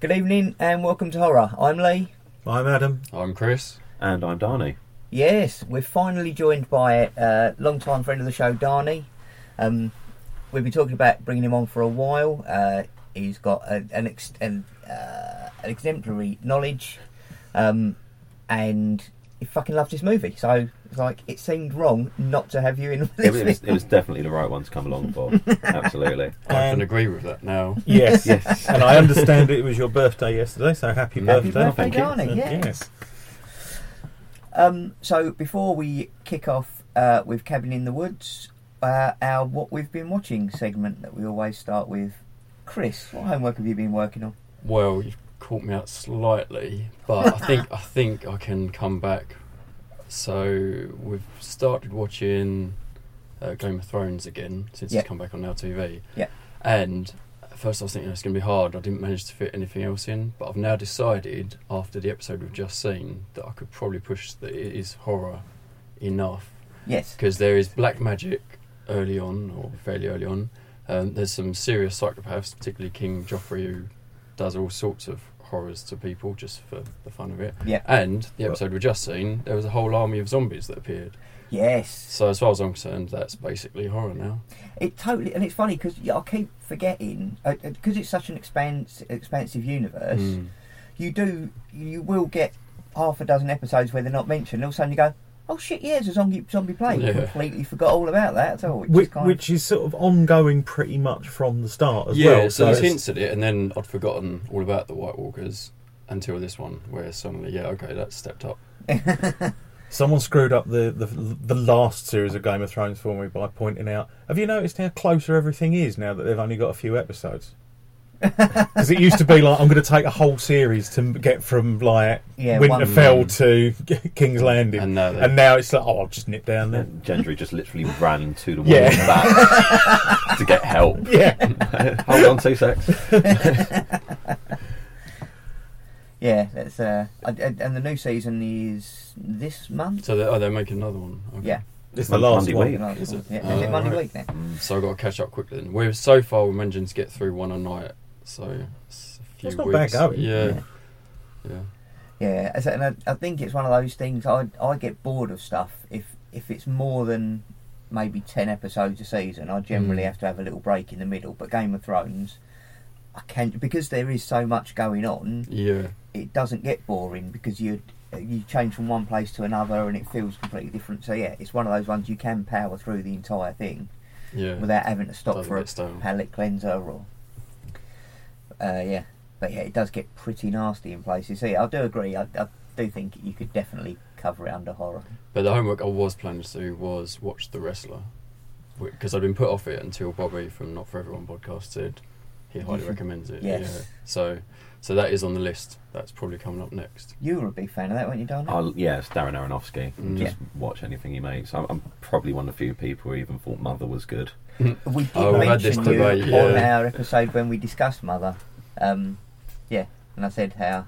Good evening and welcome to Horror. I'm Lee. I'm Adam. I'm Chris. And I'm Darnie. Yes, we're finally joined by long-time friend of the show, Darnie. We've been talking about bringing him on for a while. He's got an exemplary knowledge, and he fucking loves this movie. So it's like it seemed wrong not to have you in. It was definitely the right one to come along for. Absolutely, I can agree with that now. Yes. And I understand it was your birthday yesterday, so happy birthday, Darnie. Yes. So before we kick off with Cabin in the Woods, our What We've Been Watching segment that we always start with. Chris, what homework have you been working on? Well, you've caught me out slightly, but I think I can come back. So we've started watching Game of Thrones again since it's come back on Now TV. Yeah. And at first I was thinking it's going to be hard. I didn't manage to fit anything else in, but I've now decided after the episode we've just seen that I could probably push that it is horror enough. Yes. Because there is black magic early on, or fairly early on. There's some serious psychopaths, particularly King Joffrey, who does all sorts of horrors to people just for the fun of it. Yeah. And the episode we've just seen, there was a whole army of zombies that appeared. Yes. So as far as I'm concerned, that's basically horror now. It totally, and it's funny because I keep forgetting, because it's such an expansive universe, you will get half a dozen episodes where they're not mentioned, and all of a sudden you go, oh shit, yeah, it's a zombie plague. Yeah. Completely forgot all about that. So which is sort of ongoing pretty much from the start as well. Yeah, so there's hints at it, and then I'd forgotten all about the White Walkers until this one, where suddenly, that's stepped up. Someone screwed up the last series of Game of Thrones for me by pointing out, have you noticed how closer everything is now that they've only got a few episodes? Because it used to be like, I'm going to take a whole series to get from Winterfell to King's Landing, and now it's like, I'll just nip down there. Gendry just literally ran to the wall and back to get help. Yeah, hold on, 2 secs. Yeah, that's and the new season is this month. So they're making another one. Okay. Yeah. It's the last Monday week, is it? Yeah, is it Monday week now? So I've got to catch up quickly then. So far we're managing to get through one a night. So it's a few weeks. That's not bad going. Yeah. And I think it's one of those things, I get bored of stuff. If it's more than maybe 10 episodes a season, I generally have to have a little break in the middle. But Game of Thrones, I can't, because there is so much going on, it doesn't get boring because you change from one place to another and it feels completely different. So yeah, it's one of those ones you can power through the entire thing without having to stop for a palate cleanser or... But yeah, it does get pretty nasty in places. So yeah, I do agree. I do think you could definitely cover it under horror. But the homework I was planning to do was watch The Wrestler, because I'd been put off it until Bobby from Not For Everyone podcast said he highly recommends it. Yes. Yeah. So that is on the list. That's probably coming up next. You were a big fan of that, weren't you, Darren? Yeah, it's Darren Aronofsky. Just watch anything he makes. I'm probably one of the few people who even thought Mother was good. We did mention you on our episode when we discussed Mother. And I said how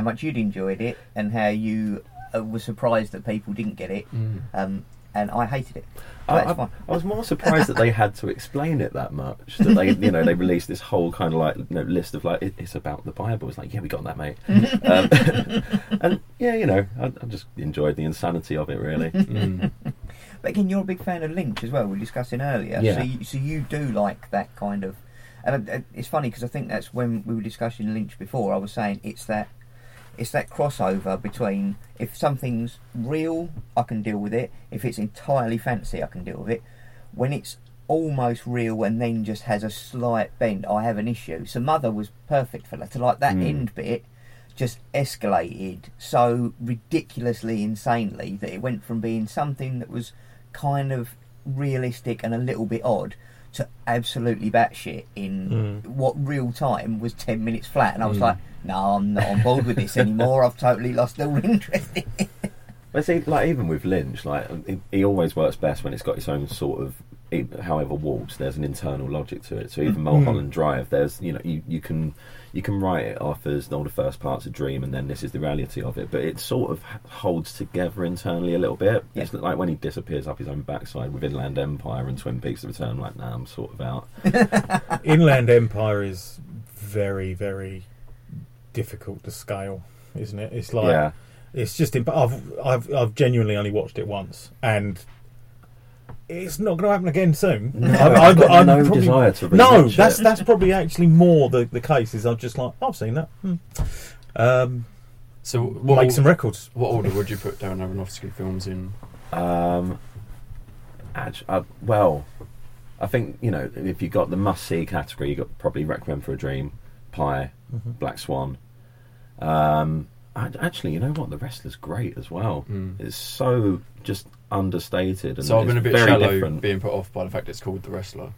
much you'd enjoyed it and how you were surprised that people didn't get it. And I hated it. I was more surprised that they had to explain it that much. That they, they released this whole kind of list of it's about the Bible. It's like, yeah, we got that, mate. And yeah, I just enjoyed the insanity of it, really. But again, you're a big fan of Lynch as well. We were discussing earlier, so you do like that kind of. And it's funny because I think that's when we were discussing Lynch before. I was saying it's that crossover between, if something's real, I can deal with it. If it's entirely fancy, I can deal with it. When it's almost real and then just has a slight bend, I have an issue. So Mother was perfect for that. So like that end bit just escalated so ridiculously insanely that it went from being something that was kind of realistic and a little bit odd to absolutely batshit in what real time was 10 minutes flat. And I was like, no, I'm not on board with this anymore. I've totally lost all interest in it. But see, even with Lynch, he always works best when it's got its own sort of, however warped, there's an internal logic to it. So even Mulholland Drive, there's, you can write it off as all the first part's a dream and then this is the reality of it. But it sort of holds together internally a little bit. Yeah. It's like when he disappears up his own backside with Inland Empire and Twin Peaks: The Return, I'm like, nah, I'm sort of out. Inland Empire is very, very... difficult to scale, isn't it? It's like it's just. I've genuinely only watched it once, and it's not going to happen again soon. No, I've got no probably, desire to. No, that's probably actually more the case. Is I'm just like I've seen that. So what make some records. What order would you put Darren Aronofsky films in? Well, I think if you got the must-see category, you got probably Requiem for a Dream, Pie, Black Swan. Actually, you know what? The Wrestler's great as well. It's so just understated. And so I've been a bit shallow, being put off by the fact it's called The Wrestler.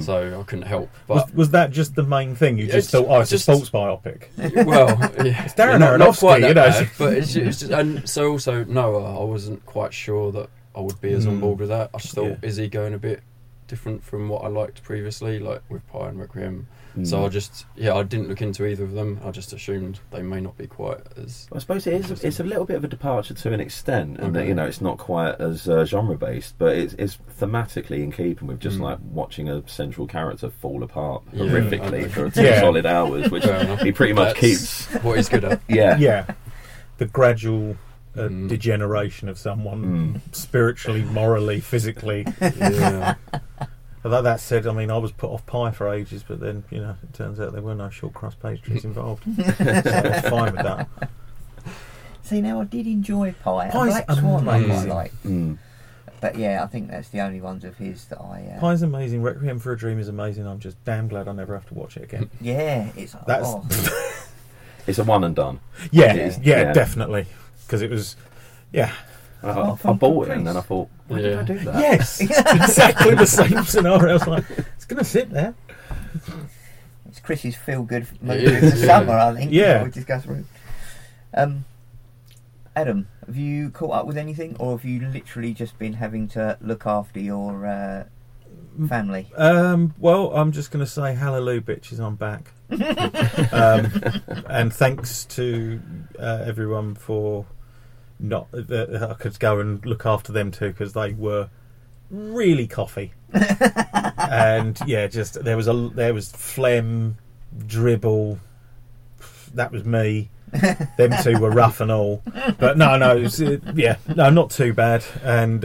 So I couldn't help. But was that just the main thing? You just thought, oh, it's just a sports biopic. Well, yeah. It's Darren Aronofsky, bad, but it's just, and so also Noah, I wasn't quite sure that I would be as on board with that. I just thought, is he going a bit different from what I liked previously, like with Pie and Requiem? So I just, I didn't look into either of them. I just assumed they may not be quite as... I suppose it is. It's a little bit of a departure to an extent, and that, it's not quite as genre-based, but it's thematically in keeping with just like watching a central character fall apart horrifically for 2 solid hours, which he pretty much keeps what he's good at. The gradual degeneration of someone spiritually, morally, physically. Although that said, I mean, I was put off Pie for ages, but then, it turns out there were no short crust pastries involved. So I was fine with that. See, now I did enjoy Pie. Pie's Black Swan I quite like. But I think that's the only ones of his that I... Pie's amazing, Requiem for a Dream is amazing, I'm just damn glad I never have to watch it again. It's a one and done. Definitely. Because it was... I bought it and then I thought, why did I do that? Yes, exactly the same scenario. I was like, it's going to sit there. It's Chris's feel-good movie in the summer, I think. We discussed it. Adam, have you caught up with anything, or have you literally just been having to look after your family? Well, I'm just going to say hallelujah, bitches, I'm back. And thanks to everyone for... Not that I could go and look after them too, because they were really coffee, and just there was phlegm, dribble. That was me. Them two were rough and all, but no, it was, not too bad. And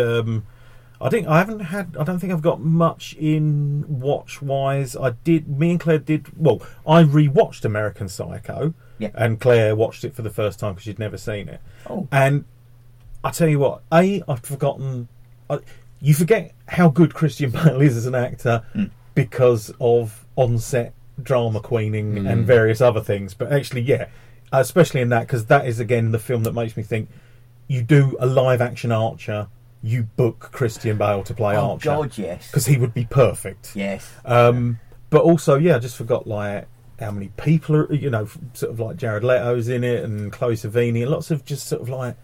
I don't think I've got much in watch wise. Me and Claire did. Well, I rewatched American Psycho. Yeah. And Claire watched it for the first time because she'd never seen it. Oh. And I tell you what, you forget how good Christian Bale is as an actor because of on-set drama queening and various other things. But actually, especially in that, because that is, again, the film that makes me think, you do a live-action Archer, you book Christian Bale to play Archer. Oh, God, yes. Because he would be perfect. Yes. But also, I just forgot, like... how many people are, sort of like Jared Leto's in it and Chloe Sevigny and lots of just sort of like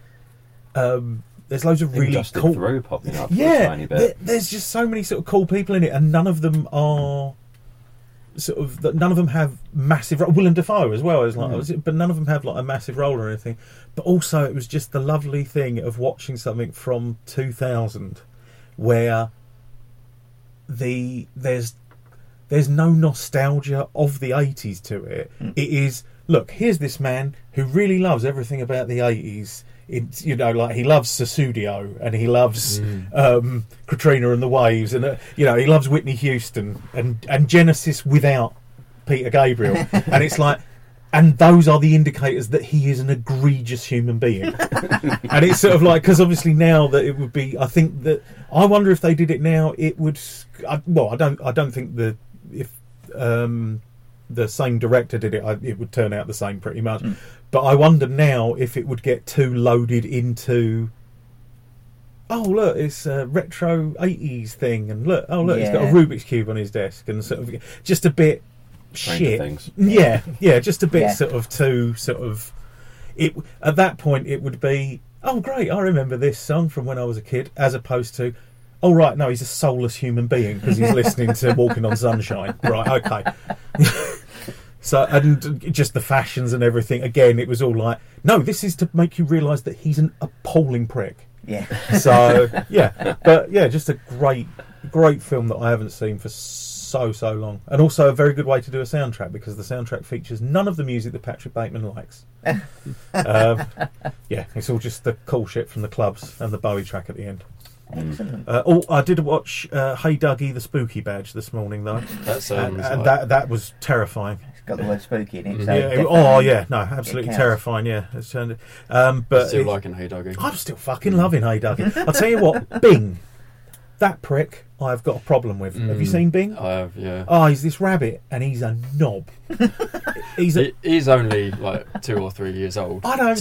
there's loads of really cool through popping up a tiny bit. There's just so many sort of cool people in it, and none of them are sort of none of them have massive Willem Dafoe as well, but none of them have like a massive role or anything, but also it was just the lovely thing of watching something from 2000 where there's no nostalgia of the 80s to it. It is, look, here's this man who really loves everything about the 80s. It's, like he loves Susudio and he loves Katrina and the Waves and, he loves Whitney Houston and Genesis without Peter Gabriel. And it's like, and those are the indicators that he is an egregious human being. And it's sort of like, because obviously now that it would be, I think that, I wonder if they did it now, it would, I don't think the, if the same director did it, it would turn out the same pretty much. But I wonder now if it would get too loaded into, oh look, it's a retro 80s thing, and look, he's got a Rubik's Cube on his desk, and sort of just a bit shit things. Just a bit sort of too sort of it. At that point it would be, oh great, I remember this song from when I was a kid, as opposed to, oh, right, no, he's a soulless human being because he's listening to Walking on Sunshine. Right, okay. So, and just the fashions and everything. Again, it was all like, no, this is to make you realise that he's an appalling prick. Yeah. So, yeah. But, yeah, just a great, great film that I haven't seen for so so long. And also a very good way to do a soundtrack, because the soundtrack features none of the music that Patrick Bateman likes. Yeah, it's all just the cool shit from the clubs and the Bowie track at the end. Excellent. I did watch Hey Duggee, the Spooky Badge this morning, though. And that was terrifying. It's got the word spooky in it. So absolutely terrifying, yeah. It's turned, but still liking Hey Duggee. I'm still fucking loving Hey Duggee. I'll tell you what, Bing, that prick, I've got a problem with. Have you seen Bing? I have, yeah. Oh, he's this rabbit, and he's a knob. He's only like 2 or 3 years old. I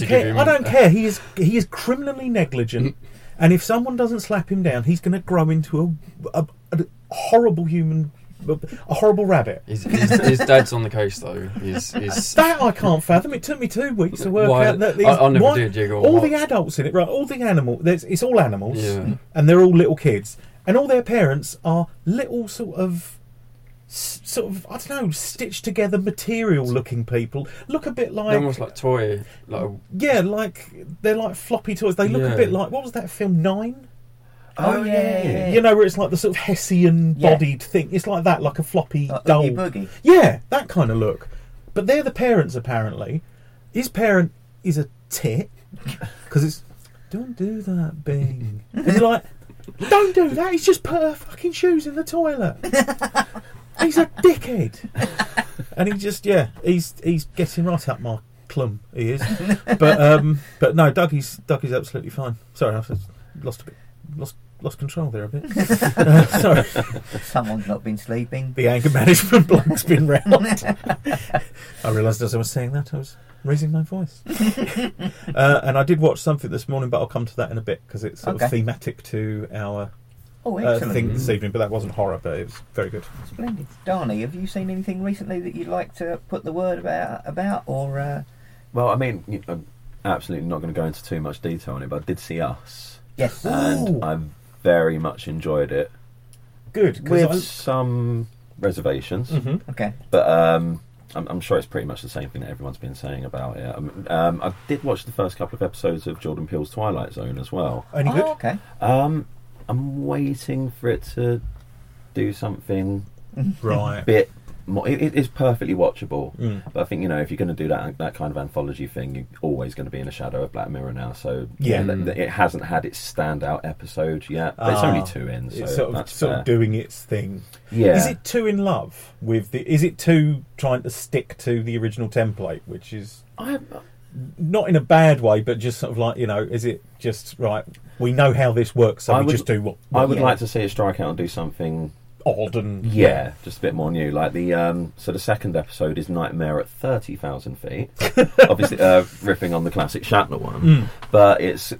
don't care. He is criminally negligent. And if someone doesn't slap him down, he's going to grow into a horrible human, a horrible rabbit. His dad's on the case, though. That I can't fathom. It took me 2 weeks to work out that. The adults in it, right? All the animals. It's all animals, yeah. And they're all little kids, and all their parents are little sort of, I don't know, stitched together material looking people. Look a bit like... They're almost like toy. Yeah, they're like floppy toys. They look a bit like... What was that film, Nine? Oh, yeah. You know, where it's like the sort of Hessian bodied thing. It's like that, like a floppy doll. Boogie. Yeah, that kind of look. But they're the parents, apparently. His parent is a tit, because it's... Don't do that, Bing. It's like, don't do that. He's just put her fucking shoes in the toilet. He's a dickhead. And he just, he's getting right up my clum, he is. But no, Dougie's absolutely fine. Sorry, I've lost a bit, lost control there a bit. Sorry. Someone's not been sleeping. The anger management block's been round. I realised as I was saying that, I was raising my voice. And I did watch something this morning, but I'll come to that in a bit, because it's sort of thematic to our... Oh, excellent. Thing this evening, but that wasn't horror, but it was very good. Splendid. Darnie, have you seen anything recently that you'd like to put the word about or... Well, I mean, I'm absolutely not going to go into too much detail on it, but I did see Us. Yes. And I very much enjoyed it. Good. With some reservations. Mm-hmm. Okay. But I'm sure it's pretty much the same thing that everyone's been saying about it. I did watch the first couple of episodes of Jordan Peele's Twilight Zone as well. Only good? Okay. I'm waiting for it to do something a bit more. It's perfectly watchable, but I think, you know, if you're going to do that kind of anthology thing, you're always going to be in the shadow of Black Mirror now. So it hasn't had its standout episode yet. But it's only two in. So it's sort of doing its thing. Yeah. Is it too in love with the? Is it too trying to stick to the original template, which is not in a bad way, but just sort of like, you know, is it just right? We know how this works, so we just do what... I would like to see it strike out and do something... Odd and... Yeah, just a bit more new. Like the... so the second episode is Nightmare at 30,000 feet. Obviously, riffing on the classic Shatner one. But it's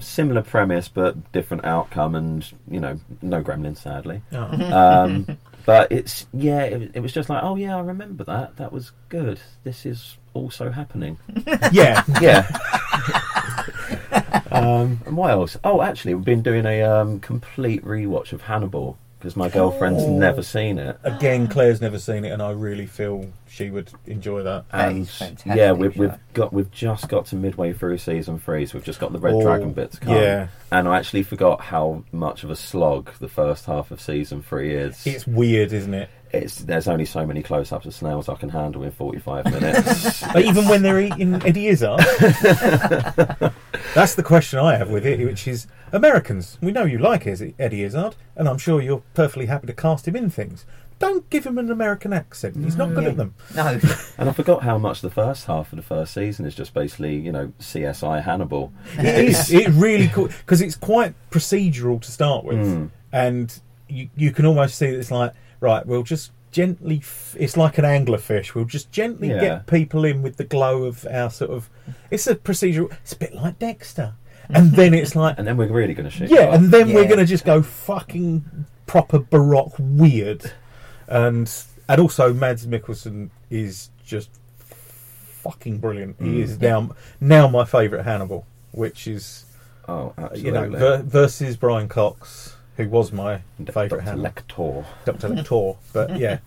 similar premise, but different outcome and, you know, no gremlin, sadly. But it's... Yeah, it was just like, oh, yeah, I remember that. That was good. This is also happening. Yeah. Yeah. And what else? Oh, actually, we've been doing a complete rewatch of Hannibal, because my girlfriend's never seen it. Again, Claire's never seen it, and I really feel she would enjoy that. And fantastic. Yeah, we've just got to midway through season 3, so we've just got the Red Dragon bit to come. Yeah. And I actually forgot how much of a slog the first half of season 3 is. It's weird, isn't it? There's only so many close-ups of snails I can handle in 45 minutes. But even when they're eating Eddie Izzard? That's the question I have with it, which is, Americans, we know you like Eddie Izzard, and I'm sure you're perfectly happy to cast him in things. Don't give him an American accent. He's not good at them. No. And I forgot how much the first half of the first season is just basically, you know, CSI Hannibal. It is. It really cool. Because it's quite procedural to start with. And you can almost see that it's like, right, we'll just gently... it's like an anglerfish. We'll just gently get people in with the glow of our sort of... It's a procedural... It's a bit like Dexter. And then it's like... And then we're really going to shoot. Yeah, and then we're going to just go fucking proper Baroque weird. And also Mads Mikkelsen is just fucking brilliant. He is now my favourite Hannibal, which is... Oh, absolutely. You know, versus Brian Cox... who was my favourite Hannibal. Dr. Lector. But yeah.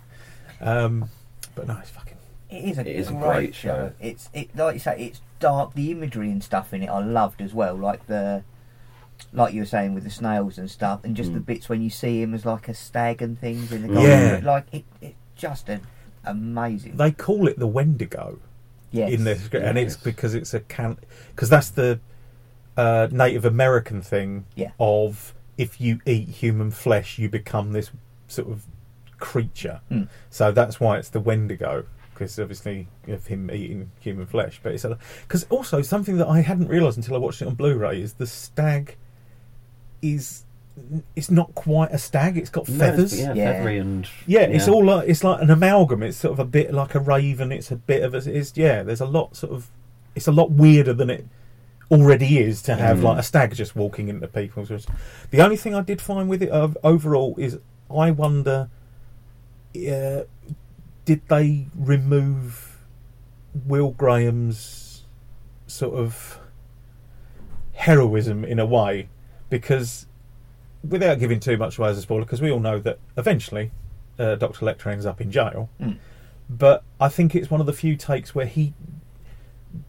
But no, it's fucking... It is a great show. It's like you say, it's dark. The imagery and stuff in it I loved as well. Like the like you were saying with the snails and stuff, and just the bits when you see him as like a stag and things in the garden, like it's just an amazing. They call it the Wendigo, in the script, and it's because it's a because that's the Native American thing of if you eat human flesh, you become this sort of creature. So that's why it's the Wendigo, because obviously of him eating human flesh. But it's because also something that I hadn't realised until I watched it on Blu-ray is the stag is it's not quite a stag. It's got feathers, feathery and it's all like, it's like an amalgam. It's sort of a bit like a raven. It's a bit of a There's a lot sort of it's a lot weirder than it already is to have like a stag just walking into people. The only thing I did find with it overall is I wonder. Did they remove Will Graham's sort of heroism in a way? Because, without giving too much away as a spoiler, because we all know that eventually Dr. Lecter ends up in jail. But I think it's one of the few takes where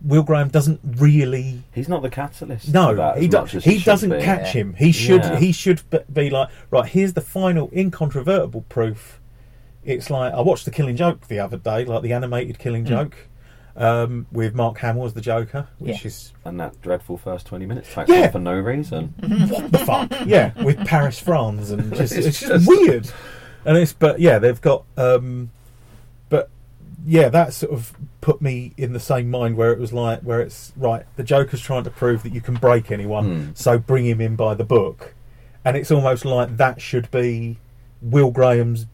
Will Graham doesn't really... He's not the catalyst. No, he doesn't catch him. He should be like, right, here's the final incontrovertible proof. It's like, I watched The Killing Joke the other day, like the animated Killing Joke, with Mark Hamill as the Joker, which is... And that dreadful first 20 minutes takes off for no reason. What the fuck? Yeah, with Paris, France, and just, it's just weird. And it's, but yeah, they've got, but yeah, that sort of put me in the same mind where it was like, where it's, right, the Joker's trying to prove that you can break anyone, so bring him in by the book. And it's almost like that should be Will Graham's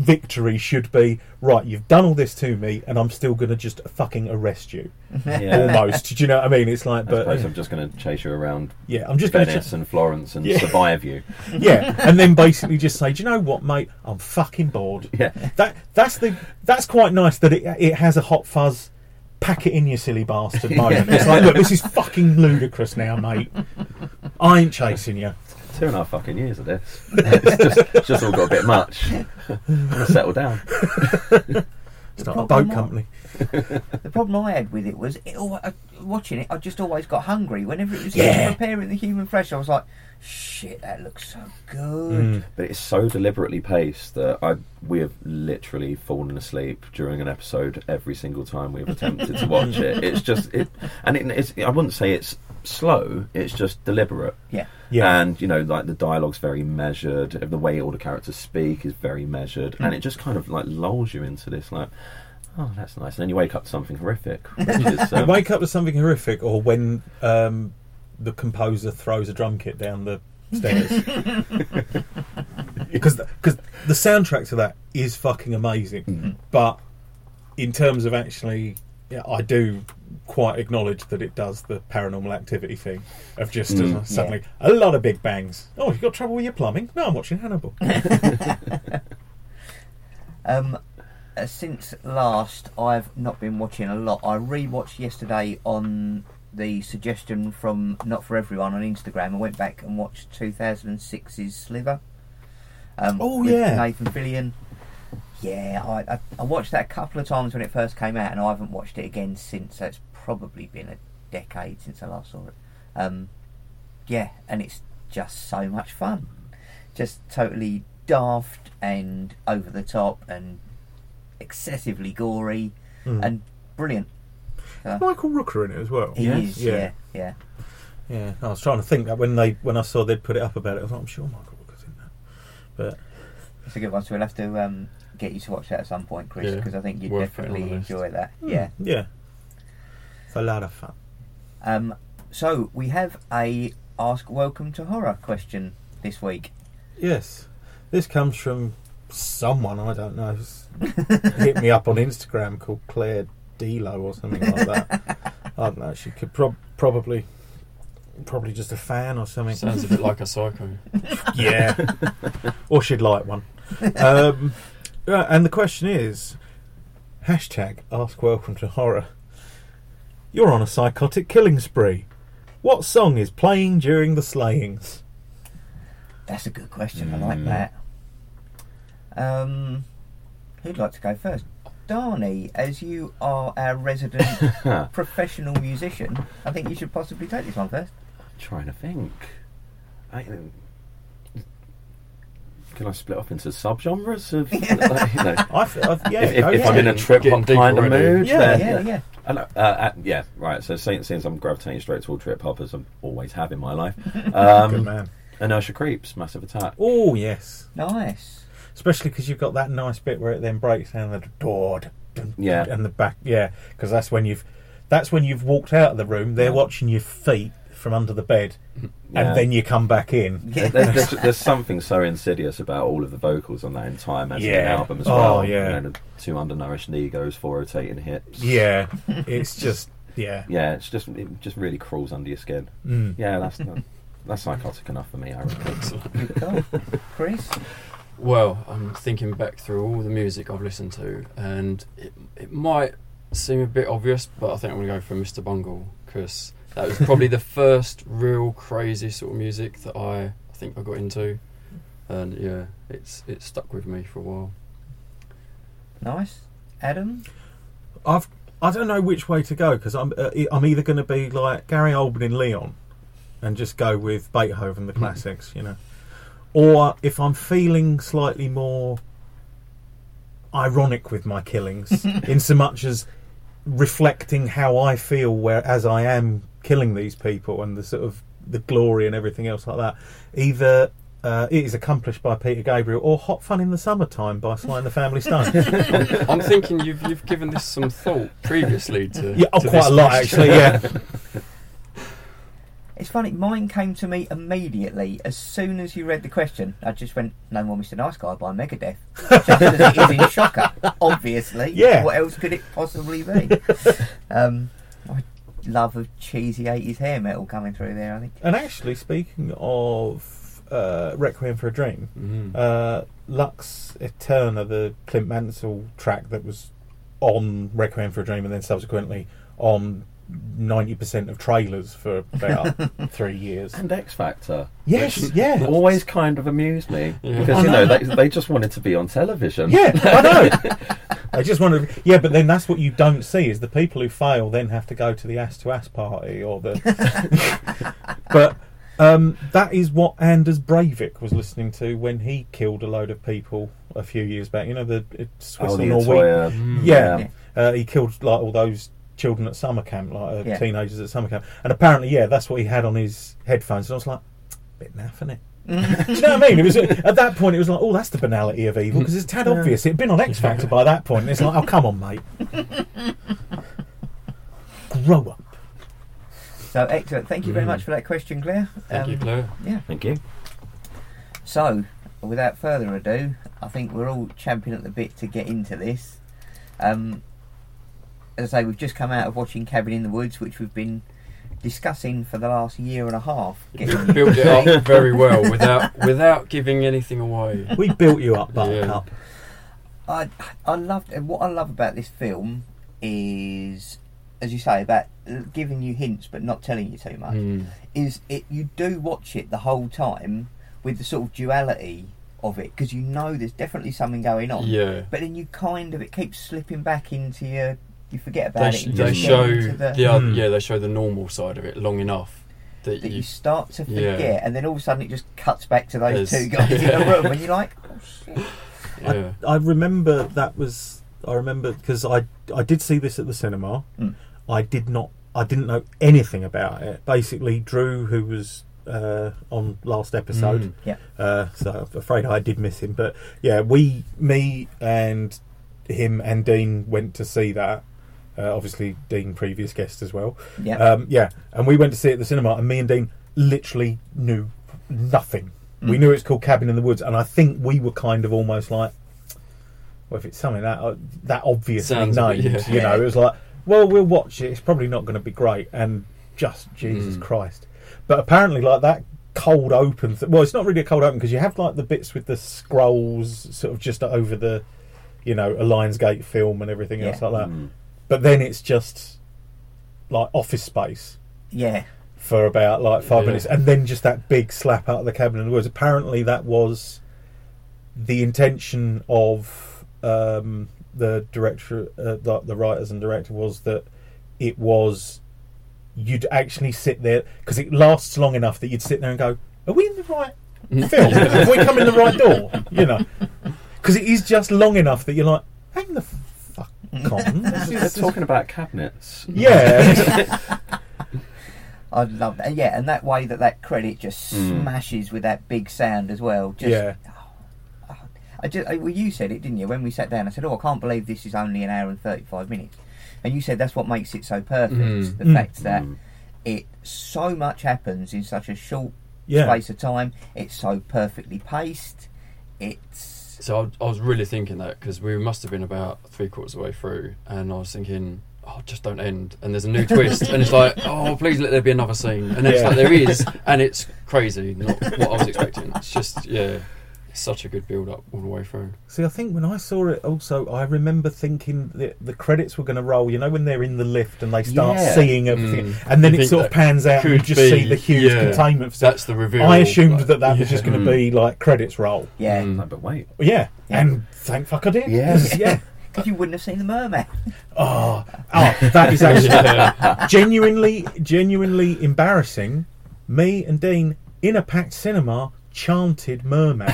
victory should be, right, you've done all this to me and I'm still going to just fucking arrest you. Almost. Do you know what I mean? It's like... But, I suppose I'm just going to chase you around I'm just Venice and Florence and survive you. And then basically just say, do you know what, mate? I'm fucking bored. That's quite nice that it has a hot fuzz, pack it in, you silly bastard moment. It's like, look, this is fucking ludicrous now, mate. I ain't chasing you. 2.5 fucking years of this. It's just all got a bit much. I'm going to settle down. Start a boat company. The problem I had with it was, watching it, I just always got hungry. Whenever it was preparing the human flesh, I was like, shit, that looks so good. But it's so deliberately paced that we have literally fallen asleep during an episode every single time we've attempted to watch it. It's just... I wouldn't say it's slow, it's just deliberate. And you know, like the dialogue's very measured, the way all the characters speak is very measured, and it just kind of like lulls you into this like, oh, that's nice, and then you wake up to something horrific, which is, you wake up to something horrific, or when the composer throws a drum kit down the stairs, because the soundtrack to that is fucking amazing. But in terms of actually, I do quite acknowledge that it does the Paranormal Activity thing of just suddenly a lot of big bangs. Oh, you got trouble with your plumbing? No, I'm watching Hannibal. Since last, I've not been watching a lot. I re-watched yesterday on the suggestion from Not For Everyone on Instagram. I went back and watched 2006's Sliver. Nathan Fillion. Yeah, I watched that a couple of times when it first came out, and I haven't watched it again since. So it's probably been a decade since I last saw it. And it's just so much fun. Just totally daft and over the top and excessively gory and brilliant. Michael Rooker in it as well. He is, yeah. I was trying to think that when I saw they'd put it up about it, I was like, I'm sure Michael Rooker's in that. But it's a good one, so we'll have to get you to watch that at some point, Chris, because I think you'd definitely enjoy that. It's a lot of fun. So we have a Ask Welcome to Horror question this week. Yes, this comes from someone I don't know who's hit me up on Instagram called Claire Delo or something like that. I don't know, she could probably just a fan or something. Sounds a bit like a psycho. Or she'd like one. And the question is, #AskWelcomeToHorror. You're on a psychotic killing spree. What song is playing during the slayings? That's a good question. I like that. Who'd like to go first? Darnie, as you are our resident professional musician, I think you should possibly take this one first. Trying to think. Can I split up into subgenres of? If I'm in a trip, I'm kind of mood. Right. So since I'm gravitating straight toward trip hop, as I always have in my life. Good man. Inertia Creeps, Massive Attack. Oh yes, nice. Especially because you've got that nice bit where it then breaks down the door. And the back. Yeah, because that's when you've walked out of the room. They're watching your feet from under the bed, and then you come back in. There's something so insidious about all of the vocals on that entire Massive album as well. You know, two undernourished negos, four rotating hips. Yeah, it's just it just really crawls under your skin. Mm. Yeah, that's psychotic enough for me, I reckon. Cool. Chris? Well, I'm thinking back through all the music I've listened to, and it might seem a bit obvious, but I think I'm going to go for Mr. Bungle, because that was probably the first real crazy sort of music that I think I got into, and it's stuck with me for a while. Nice. Adam? I don't know which way to go, because I'm either going to be like Gary Oldman in Leon and just go with Beethoven, the classics, you know. Or if I'm feeling slightly more ironic with my killings, in so much as reflecting how I feel as I am killing these people and the sort of the glory and everything else like that, either It Is Accomplished by Peter Gabriel or Hot Fun in the Summertime by Sly and the Family Stone. I'm thinking you've given this some thought previously to quite a lot actually. It's funny, mine came to me immediately as soon as you read the question. I just went, No More Mr. Nice Guy by Megadeth. Just as it is in Shocker, obviously. Yeah. What else could it possibly be? My love of cheesy 80s hair metal coming through there, I think. And actually, speaking of Requiem for a Dream, Lux Eterna, the Clint Mansell track that was on Requiem for a Dream and then subsequently on 90% of trailers for about 3 years, and X Factor, always kind of amused me because you know they just wanted to be on television. Yeah, I know. I just wanted, but then that's what you don't see is the people who fail then have to go to the ass to ass party or the. But that is what Anders Breivik was listening to when he killed a load of people a few years back. You know the Swiss and Norwegian. He killed like all those children at summer camp, like teenagers at summer camp, and apparently that's what he had on his headphones, and I was like, bit naff, isn't it? Do you know what I mean? It was at that point it was like, oh, that's the banality of evil, because it's tad obvious it'd been on X Factor by that point, and it's like, oh, come on, mate. Grow up. So excellent, thank you very much for that question, Claire. Thank you, Claire. Thank you. So without further ado, I think we're all champing at the bit to get into this. As I say, we've just come out of watching Cabin in the Woods, which we've been discussing for the last year and a half. We built it up very well without giving anything away. We built you up, Buttercup. Yeah. I loved it. What I love about this film is, as you say, about giving you hints but not telling you too much. Is it? You do watch it the whole time with the sort of duality of it, because you know there's definitely something going on. Yeah. But then you it keeps slipping back into your. You forget about it. They show they show the normal side of it long enough that you start to forget, and then all of a sudden it just cuts back to those two guys in the room, and you're like, oh shit. Yeah. I remember because I did see this at the cinema. I didn't know anything about it. Basically, Drew, who was on last episode, so I'm afraid I did miss him. But me and him and Dean went to see that. Obviously, Dean, previous guest as well. Yeah. And we went to see it at the cinema, and me and Dean literally knew nothing. Mm. We knew it's called Cabin in the Woods, and I think we were kind of almost like, well, if it's something that obviously named, you know, it was like, well, we'll watch it. It's probably not going to be great, and just Jesus Christ. But apparently, like that cold open. Well, it's not really a cold open because you have like the bits with the scrolls, sort of just over the, you know, a Lionsgate film and everything else like that. But then it's just like Office Space. Yeah. For about like 5 minutes. And then just that big slap out of the Cabin in the Woods. Apparently that was the intention of the director, the writers and director, was that it was you'd actually sit there, because it lasts long enough that you'd sit there and go, are we in the right film? Have we come in the right door? You know, because it is just long enough that you're like, hang the fuck on. They're talking about cabinets. Yeah. I love that. Yeah, and that way that credit just smashes with that big sound as well. Just, yeah. Well, you said it, didn't you? When we sat down, I said, I can't believe this is only an hour and 35 minutes. And you said that's what makes it so perfect. The fact that it so much happens in such a short space of time. It's so perfectly paced. It's... So I was really thinking that, because we must have been about three-quarters of the way through, and I was thinking... oh, just don't end, and there's a new twist, and it's like, oh, please let there be another scene, and it's like there is, and it's crazy, not what I was expecting. It's just it's such a good build up all the way through. See, I think when I saw it also, I remember thinking that the credits were going to roll, you know, when they're in the lift and they start seeing everything, and then it sort of pans out and you just see the huge containment facility. That's the reveal. I assumed that was just going to be like credits roll. Yeah, no, but wait. Yeah, and thank fuck I did. Yes. Yeah. You wouldn't have seen the mermaid. Oh, that is actually genuinely embarrassing. Me and Dean in a packed cinema chanted mermaid.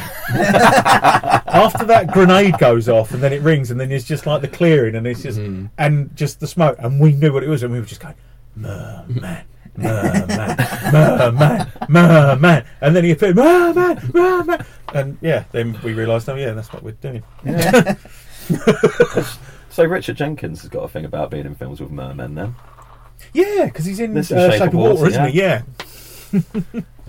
After that grenade goes off and then it rings and then it's just like the clearing and it's just and just the smoke, and we knew what it was and we were just going merman, merman, merman, merman, and then he appeared merman, merman, and then we realised that's what we're doing. Yeah. So Richard Jenkins has got a thing about being in films with mermen then. Yeah, because he's in Shape of Water, isn't he? Yeah.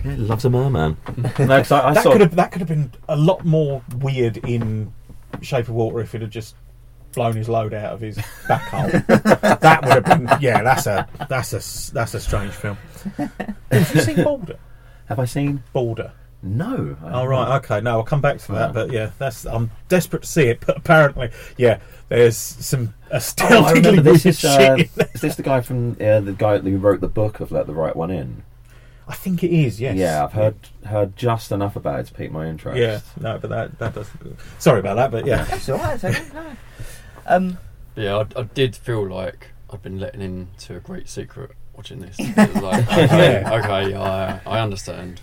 He loves a merman. No, that could have been a lot more weird in Shape of Water if it had just blown his load out of his back hole. That would have been that's a strange film. Have you seen Boulder? Have I seen Boulder? No. Okay. No, I'll come back to that. But I'm desperate to see it. But apparently, there's some astoundingly weird shit. Is this the guy from the guy who wrote the book of Let the Right One In? I think it is. Yes. Yeah, I've heard just enough about it to pique my interest. Yeah. No, but that does. Sorry about that, but yeah. That's all right. No. Yeah, I did feel like I've been letting into a great secret watching this. It was like, I understand.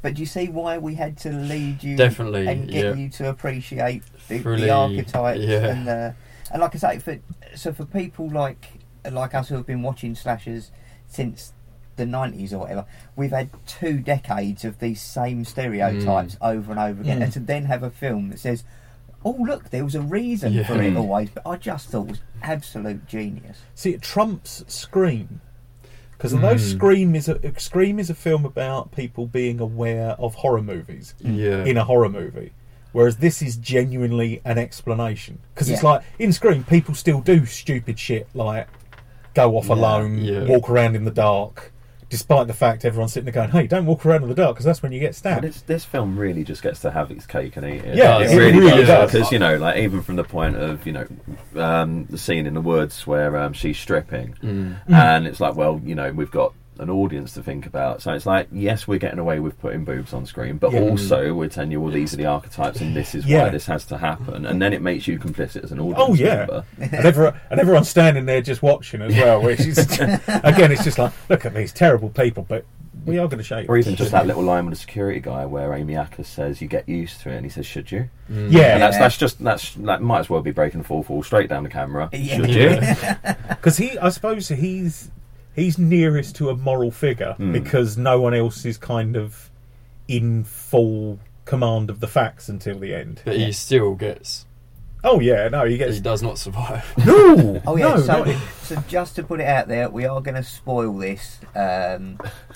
But do you see why we had to lead you and get you to appreciate the archetypes and like I say, for people like us who have been watching slashers since the 90s or whatever, we've had 2 decades of these same stereotypes over and over again, and to then have a film that says, oh look, there was a reason for it always, but I just thought it was absolute genius. See, it trumps Scream. Because although Scream is a film about people being aware of horror movies in a horror movie, whereas this is genuinely an explanation. Because it's like, in Scream, people still do stupid shit like go off alone, walk around in the dark, despite the fact everyone's sitting there going, hey, don't walk around in the dark, because that's when you get stabbed. But this film really just gets to have its cake and eat it. Yeah, it really does. Because, even from the point of, the scene in the woods where she's stripping, and it's like, well, we've got an audience to think about. So it's like, yes, we're getting away with putting boobs on screen, but also we're telling you, well, these are the archetypes and this is why this has to happen. And then it makes you complicit as an audience member. And everyone's standing there just watching as well, which is, again, it's just like, look at these terrible people, but we are going to show you. Or even just that little line with the security guy where Amy Acker says, you get used to it, and he says, should you? Mm. Yeah. And that might as well be breaking the fourth wall straight down the camera. Yeah. Should you? Because he's nearest to a moral figure because no one else is kind of in full command of the facts until the end. But he still gets... Oh, yeah, no, he gets... He does not survive. No! So just to put it out there, we are going to spoil this.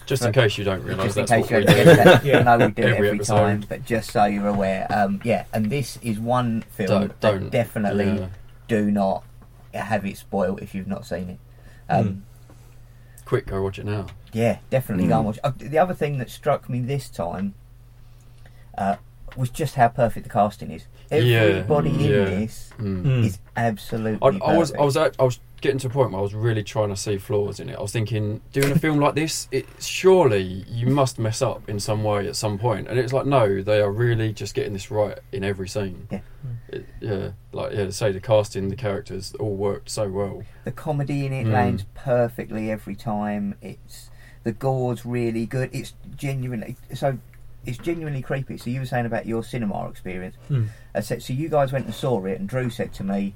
Just in case you don't realise that's what we do. I know we do every time, but just so you're aware. And this is one film that definitely do not have it spoiled if you've not seen it. Quick, go watch it now. Yeah, definitely go and watch it. The other thing that struck me this time was just how perfect the casting is. Everybody in this is absolutely perfect. I was getting to a point where I was really trying to see flaws in it. I was thinking, doing a film like this, surely you must mess up in some way at some point. And it's like, no, they are really just getting this right in every scene. Yeah. say the casting, the characters all worked so well. The comedy in it lands perfectly every time. It's the gore's really good. It's genuinely creepy. So you were saying about your cinema experience. I said, so you guys went and saw it, and Drew said to me,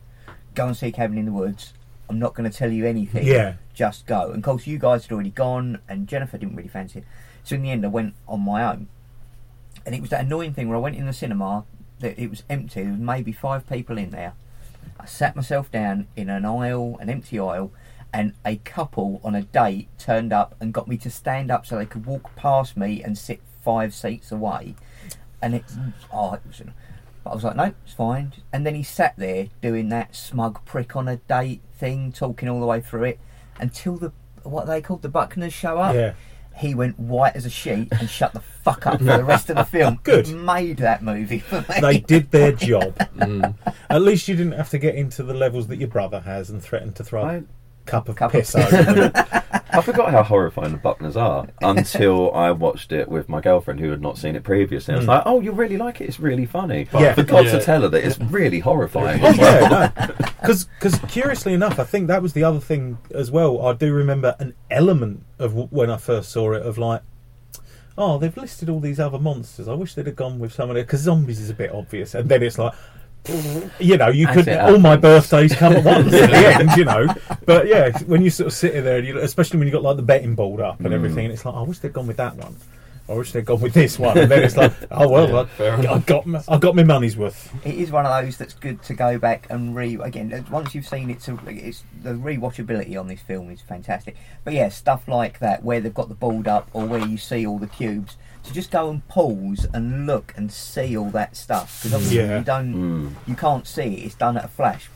"Go and see Cabin in the Woods. I'm not going to tell you anything. Yeah. Just go." And of course, you guys had already gone, and Jennifer didn't really fancy it. So in the end, I went on my own. And it was that annoying thing where I went in the cinema, that it was empty. There was maybe 5 people in there. I sat myself down in an empty aisle, and a couple on a date turned up and got me to stand up so they could walk past me and sit 5 seats away. And I was like, no, it's fine. And then he sat there doing that smug prick on a date thing, talking all the way through it, until the Buckners show up. Yeah. He went white as a sheet and shut the fuck up for the rest of the film. Good. It made that movie for me. They did their job. At least you didn't have to get into the levels that your brother has and threaten to throw a cup of piss over them. I forgot how horrifying the Buckners are until I watched it with my girlfriend who had not seen it previously. I was like, oh, you really like it? It's really funny. But I forgot to tell her that it's really horrifying. Because curiously enough, I think that was the other thing as well. I do remember an element of when I first saw it of like, oh, they've listed all these other monsters. I wish they'd have gone with somebody, because zombies is a bit obvious. And then it's like, you know, you could all my birthdays come at once at the end, you know. But yeah, when you sort of sit in there, and especially when you got like the betting board up and everything, and it's like, I wish they'd gone with that one. I wish they'd gone with this one. And then it's like, oh well, yeah, I got my money's worth. It is one of those that's good to go back and again, once you've seen it, it's the rewatchability on this film is fantastic. But yeah, stuff like that where they've got the board up or where you see all the cubes, to just go and pause and look and see all that stuff, because obviously you can't see it. It's done at a flash,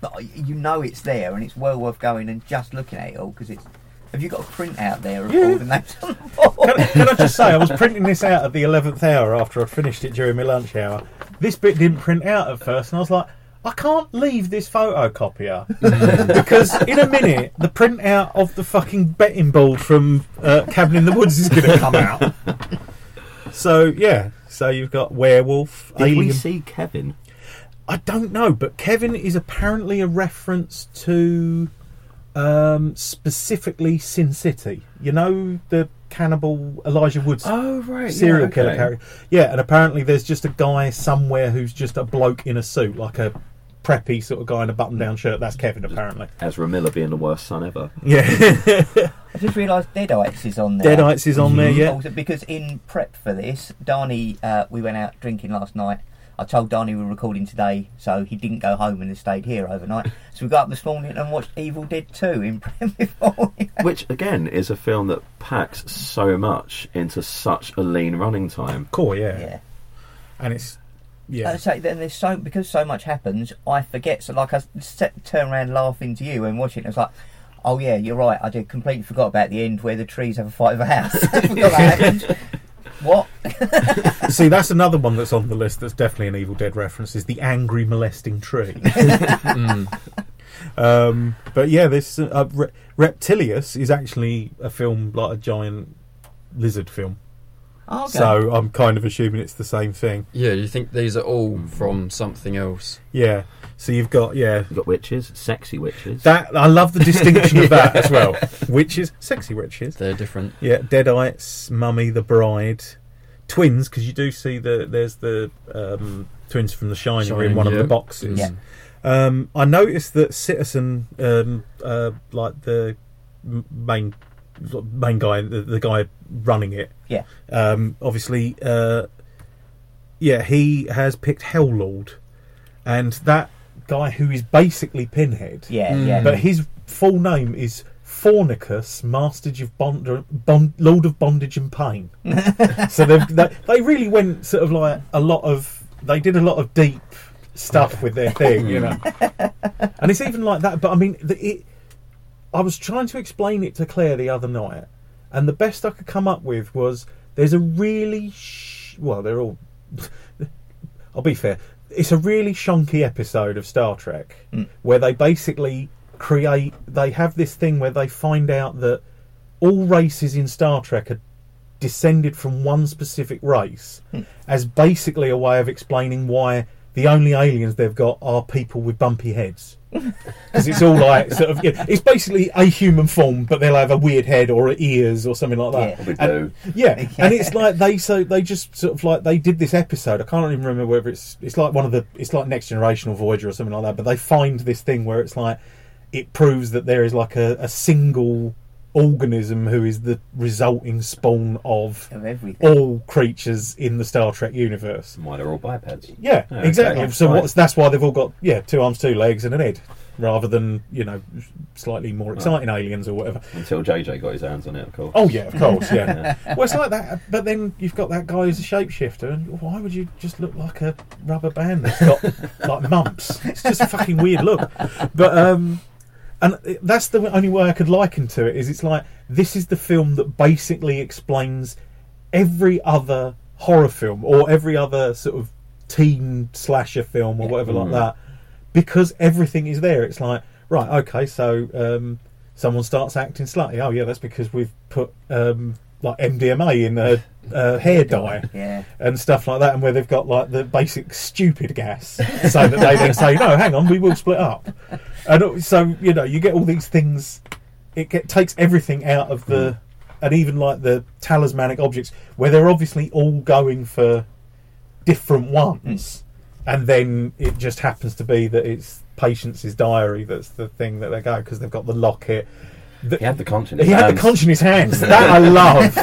but you know it's there, and it's well worth going and just looking at it all because it's. Have you got a print out there of all the names on the board? Can I just say, I was printing this out at the 11th hour after I finished it during my lunch hour. This bit didn't print out at first, and I was like, I can't leave this photocopier because in a minute the print out of the fucking betting board from Cabin in the Woods is going to come out. So, yeah. So you've got werewolf, alien... Did we see Kevin? I don't know, but Kevin is apparently a reference to... specifically Sin City. You know, the cannibal Elijah Wood serial killer character. Yeah, and apparently there's just a guy somewhere who's just a bloke in a suit, like a preppy sort of guy in a button-down shirt. That's Kevin, apparently. Ezra Miller being the worst son ever. Yeah. I just realised Deadites is on there. Deadites is on there, yeah. Also, because in prep for this, Darnie, we went out drinking last night. I told Darnie we were recording today, so he didn't go home and stayed here overnight. So we got up this morning and watched Evil Dead 2 in before. Which, again, is a film that packs so much into such a lean running time. Cool, yeah. And it's... Yeah. So then there's because so much happens, I forget. So, like, I turned around laughing to you when watching it. I was like... Oh, yeah, you're right. I did completely forgot about the end where the trees have a fight over a house. I forgot that happened. What? See, that's another one that's on the list that's definitely an Evil Dead reference, is the angry molesting tree. But yeah, this Reptilius is actually a film like a giant lizard film. Oh, okay. So I'm kind of assuming it's the same thing. Yeah, you think these are all from something else. Yeah. So you've got witches, sexy witches. That I love the distinction of that as well. Witches, sexy witches. They're different. Yeah, Deadites, Mummy, The Bride, twins, because you do see there's the twins from The Shining in one of the boxes. Yeah. I noticed that Citizen, like the main guy, the guy running it. Yeah. Obviously, he has picked Hell Lord, and that guy who is basically Pinhead. Yeah, yeah. But his full name is Fornicus, Master of Lord of Bondage and Pain. So they really went sort of like they did a lot of deep stuff with their thing, you know. And it's even like that. But I mean, I was trying to explain it to Claire the other night, and the best I could come up with was there's a really they're all. I'll be fair. It's a really shonky episode of Star Trek where they basically they have this thing where they find out that all races in Star Trek are descended from one specific race as basically a way of explaining why the only aliens they've got are people with bumpy heads. Because it's all like sort of, yeah, it's basically a human form, but they'll have a weird head or ears or something like that. Yeah, and, yeah. And it's like they just sort of like they did this episode. I can't even remember whether it's like one of the it's like Next Generation or Voyager or something like that. But they find this thing where it's like it proves that there is like a single organism who is the resulting spawn of everything. All creatures in the Star Trek universe. And why they're all bipeds. Yeah, oh, exactly. Okay. So that's why they've all got 2 arms, 2 legs and an head, rather than, you know, slightly more exciting aliens or whatever. Until JJ got his hands on it, of course. Oh yeah, of course, yeah. Well, it's like that, but then you've got that guy who's a shapeshifter, and why would you just look like a rubber band that's got like mumps? It's just a fucking weird look. But and that's the only way I could liken to it, is it's like, this is the film that basically explains every other horror film or every other sort of teen slasher film or whatever like that, because everything is there. It's like, right, okay, so someone starts acting slutty. Oh, yeah, that's because we've put like MDMA in their hair dye and stuff like that, and where they've got like the basic stupid gas so that they then say, no, hang on, we will split up. And so, you know, you get all these things. It takes everything out of the... And even, like, the talismanic objects, where they're obviously all going for different ones. And then it just happens to be that it's Patience's diary that's the thing that they go, because they've got the locket. He had the conch in his hands. That I love.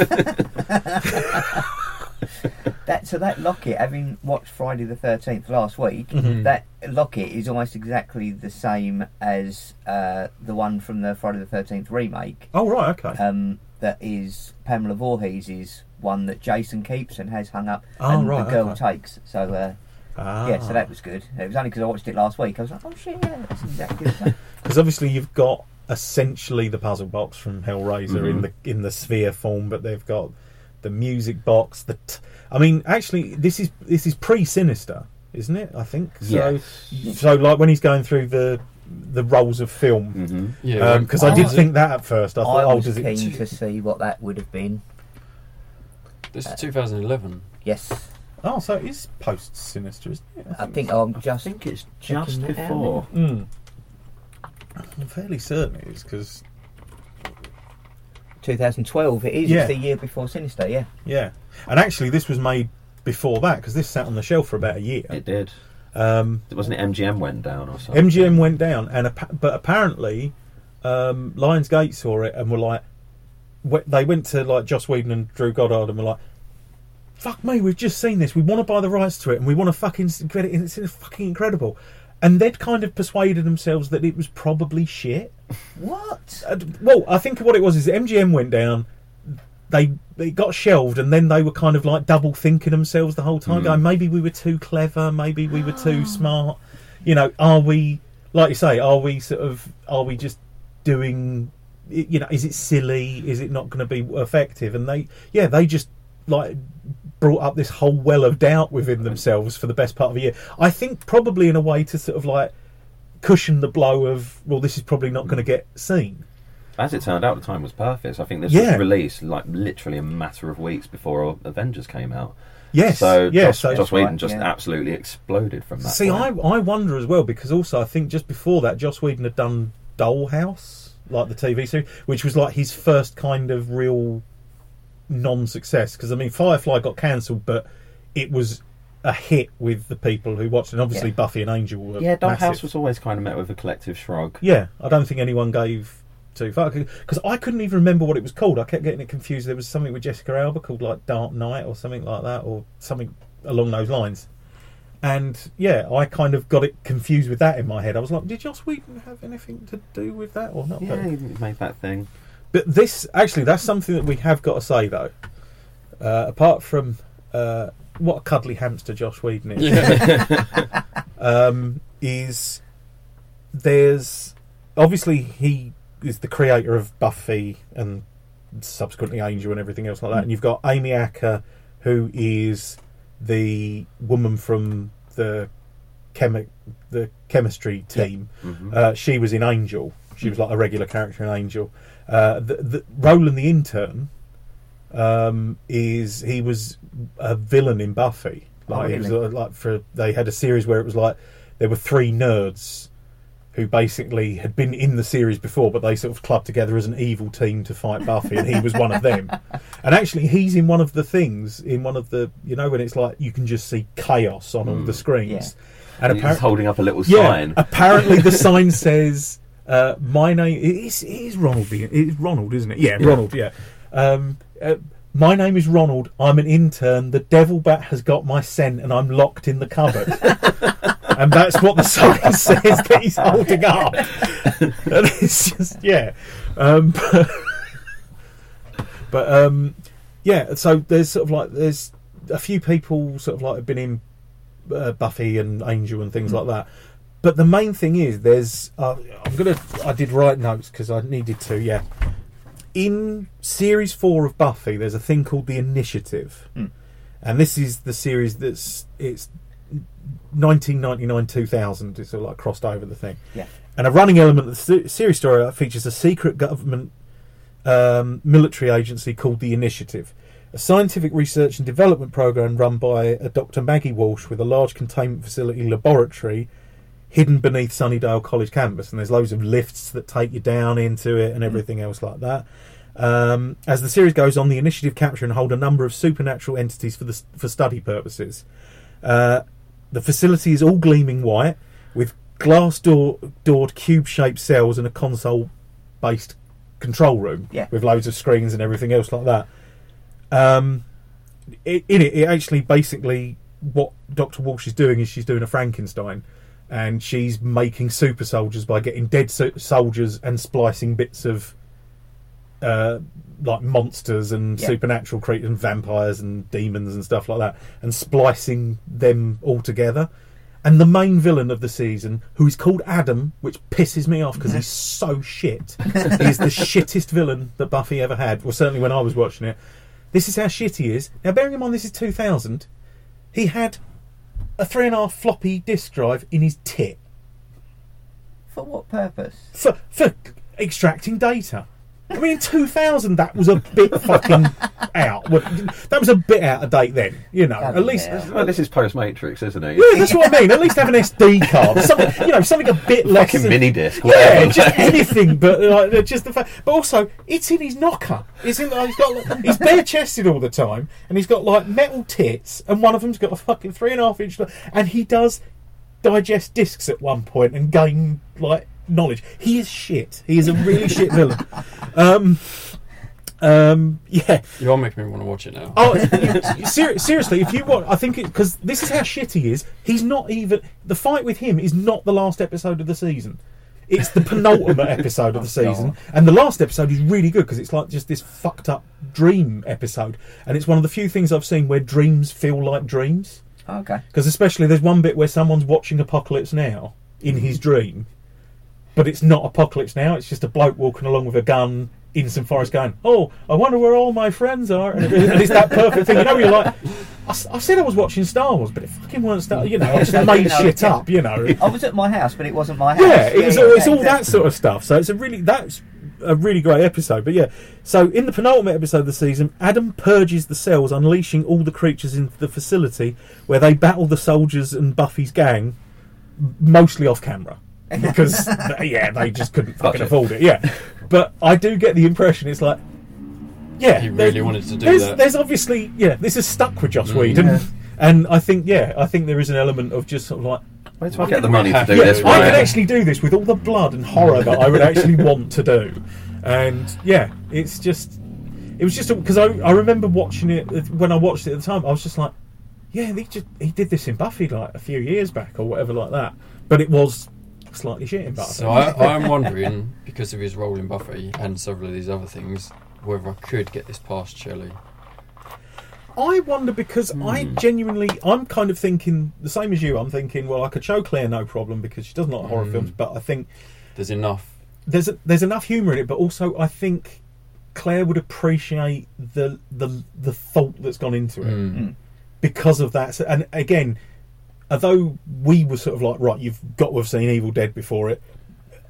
So that locket, having watched Friday the 13th last week, that locket is almost exactly the same as the one from the Friday the 13th remake. Oh, right, okay. That is Pamela Voorhees's one that Jason keeps and has hung up, and the girl takes. So, yeah, so that was good. It was only because I watched it last week. I was like, oh, shit, yeah, that's exactly the same. Because obviously you've got essentially the puzzle box from Hellraiser in the sphere form, but they've got the music box, I mean, actually, this is pre-Sinister, isn't it? I think so. Yeah. So, like when he's going through the roles of film, because I did think that at first. I thought, was keen to see what that would have been. This is 2011. Yes. Oh, so it is post-Sinister, isn't it? I think it's just before. I'm fairly certain it is, because 2012 it is. It's the year before Sinister. Yeah And actually this was made before that, because this sat on the shelf for about a year. It did. Wasn't it MGM went down or something? MGM went down, and but apparently Lionsgate saw it and were like, they went to like Joss Whedon and Drew Goddard and were like, fuck me, we've just seen this, we want to buy the rights to it and we want to fucking get it in. It's fucking incredible. And they'd kind of persuaded themselves that it was probably shit. What? Well, I think what it was is MGM went down, it got shelved, and then they were kind of like double-thinking themselves the whole time, going, maybe we were too clever, maybe we were too smart. You know, are we, like you say, are we just doing, you know, is it silly? Is it not going to be effective? And they just, like, brought up this whole well of doubt within themselves for the best part of a year. I think probably in a way to sort of like cushion the blow of, well, this is probably not going to get seen. As it turned out, the time was perfect. I think this was released like literally a matter of weeks before Avengers came out. Yes. So Joss Whedon absolutely exploded from that. See, I wonder as well, because also I think just before that Joss Whedon had done Dollhouse, like the TV series, which was like his first kind of real non-success, because I mean Firefly got cancelled, but it was a hit with the people who watched, and obviously Buffy and Angel were Dollhouse was always kind of met with a collective shrug. I don't think anyone gave too far, because I couldn't even remember what it was called. I kept getting it confused. There was something with Jessica Alba called like Dark Knight or something like that, or something along those lines, and I kind of got it confused with that in my head. I was like, did Joss Whedon have anything to do with that or not? He made that thing. But this, actually, that's something that we have got to say, though. Apart from what a cuddly hamster Joss Whedon is, is there's... Obviously, he is the creator of Buffy and subsequently Angel and everything else like that. And you've got Amy Acker, who is the woman from the chemistry team. She was in Angel. She was like a regular character in Angel. Roland the intern, he was a villain in Buffy. Like, oh, really? It was like for they had a series where it was like there were three nerds who basically had been in the series before, but they sort of clubbed together as an evil team to fight Buffy, and he was one of them. And actually, he's in one of the things, in one of the, you know, when it's like you can just see chaos on all the screens. Yeah. And he's holding up a little sign. Apparently the sign says, my name is Ronald. It is Ronald, isn't it? Yeah, Ronald, yeah. My name is Ronald. I'm an intern. The devil bat has got my scent, and I'm locked in the cupboard. And that's what the sign says that he's holding up. And it's just, yeah. But so there's sort of like, there's a few people sort of like have been in Buffy and Angel and things like that. But the main thing is there's, I did write notes because I needed to, yeah. In series 4 of Buffy, there's a thing called The Initiative. Mm. And this is the series it's 1999-2000. It's sort of like crossed over the thing. Yeah. And a running element of the series story features a secret government military agency called The Initiative, a scientific research and development program run by Dr. Maggie Walsh with a large containment facility laboratory hidden beneath Sunnydale College campus, and there's loads of lifts that take you down into it and everything else like that. As the series goes on, The Initiative capture and hold a number of supernatural entities for study purposes. The facility is all gleaming white, with glass-doored cube-shaped cells and a console-based control room with loads of screens and everything else like that. It actually basically what Dr. Walsh is doing is she's doing a Frankenstein. And she's making super soldiers by getting dead soldiers and splicing bits of like monsters and supernatural creatures and vampires and demons and stuff like that, and splicing them all together. And the main villain of the season, who is called Adam, which pisses me off because he's so shit, is the shittest villain that Buffy ever had. Well, certainly when I was watching it. This is how shit he is. Now, bearing in mind this is 2000, he had a 3.5 floppy disk drive in his tit. For what purpose? For extracting data. I mean, in 2000, that was a bit fucking out. That was a bit out of date then, you know. At least, well, this is post-Matrix, isn't it? Yeah, that's what I mean. At least have an SD card, something, you know, something a bit less. Fucking mini disc. Yeah, just anything, but like, just the fact. But also, it's in his knocker. It's in. Like, he's bare-chested all the time, and he's got like metal tits, and one of them's got a fucking 3.5-inch, and he does digest discs at one point and gain like knowledge. He is shit. He is a really shit villain. Yeah. You are making me want to watch it now. Oh, seriously, if you watch, I think because this is how shit he is. He's not even the fight with him is not the last episode of the season. It's the penultimate episode of the season, and the last episode is really good because it's like just this fucked up dream episode, and it's one of the few things I've seen where dreams feel like dreams. Okay. Because especially there's one bit where someone's watching Apocalypse Now in his dream. But it's not Apocalypse Now. It's just a bloke walking along with a gun in some forest going, oh, I wonder where all my friends are. And it's that perfect thing. You know, you're like, I said I was watching Star Wars, but it fucking weren't Star Wars. You know, I just made shit up, you know. I was at my house, but it wasn't my house. Yeah, it's all that sort of stuff. So that's a really great episode. But yeah, so in the penultimate episode of the season, Adam purges the cells, unleashing all the creatures into the facility where they battle the soldiers and Buffy's gang, mostly off camera. Because they just couldn't fucking afford it. Yeah, but I do get the impression it's like, yeah, he really wanted to do that. There's obviously this is stuck with Joss Whedon, and I think there is an element of just sort of like, where do I get the money to do this? I could actually do this with all the blood and horror that I would actually want to do, and it's just because I remember watching it when I watched it at the time. I was just like, he did this in Buffy like a few years back or whatever like that, but it was slightly shit in Buffy. So I'm wondering, because of his role in Buffy and several of these other things, whether I could get this past Shelley. I wonder because I'm kind of thinking the same as you. I'm thinking, well, I could show Claire no problem because she doesn't like horror films, but I think there's enough. There's enough humour in it, but also I think Claire would appreciate the thought that's gone into it because of that. So, and again, although we were sort of like, right, you've got to have seen Evil Dead before it,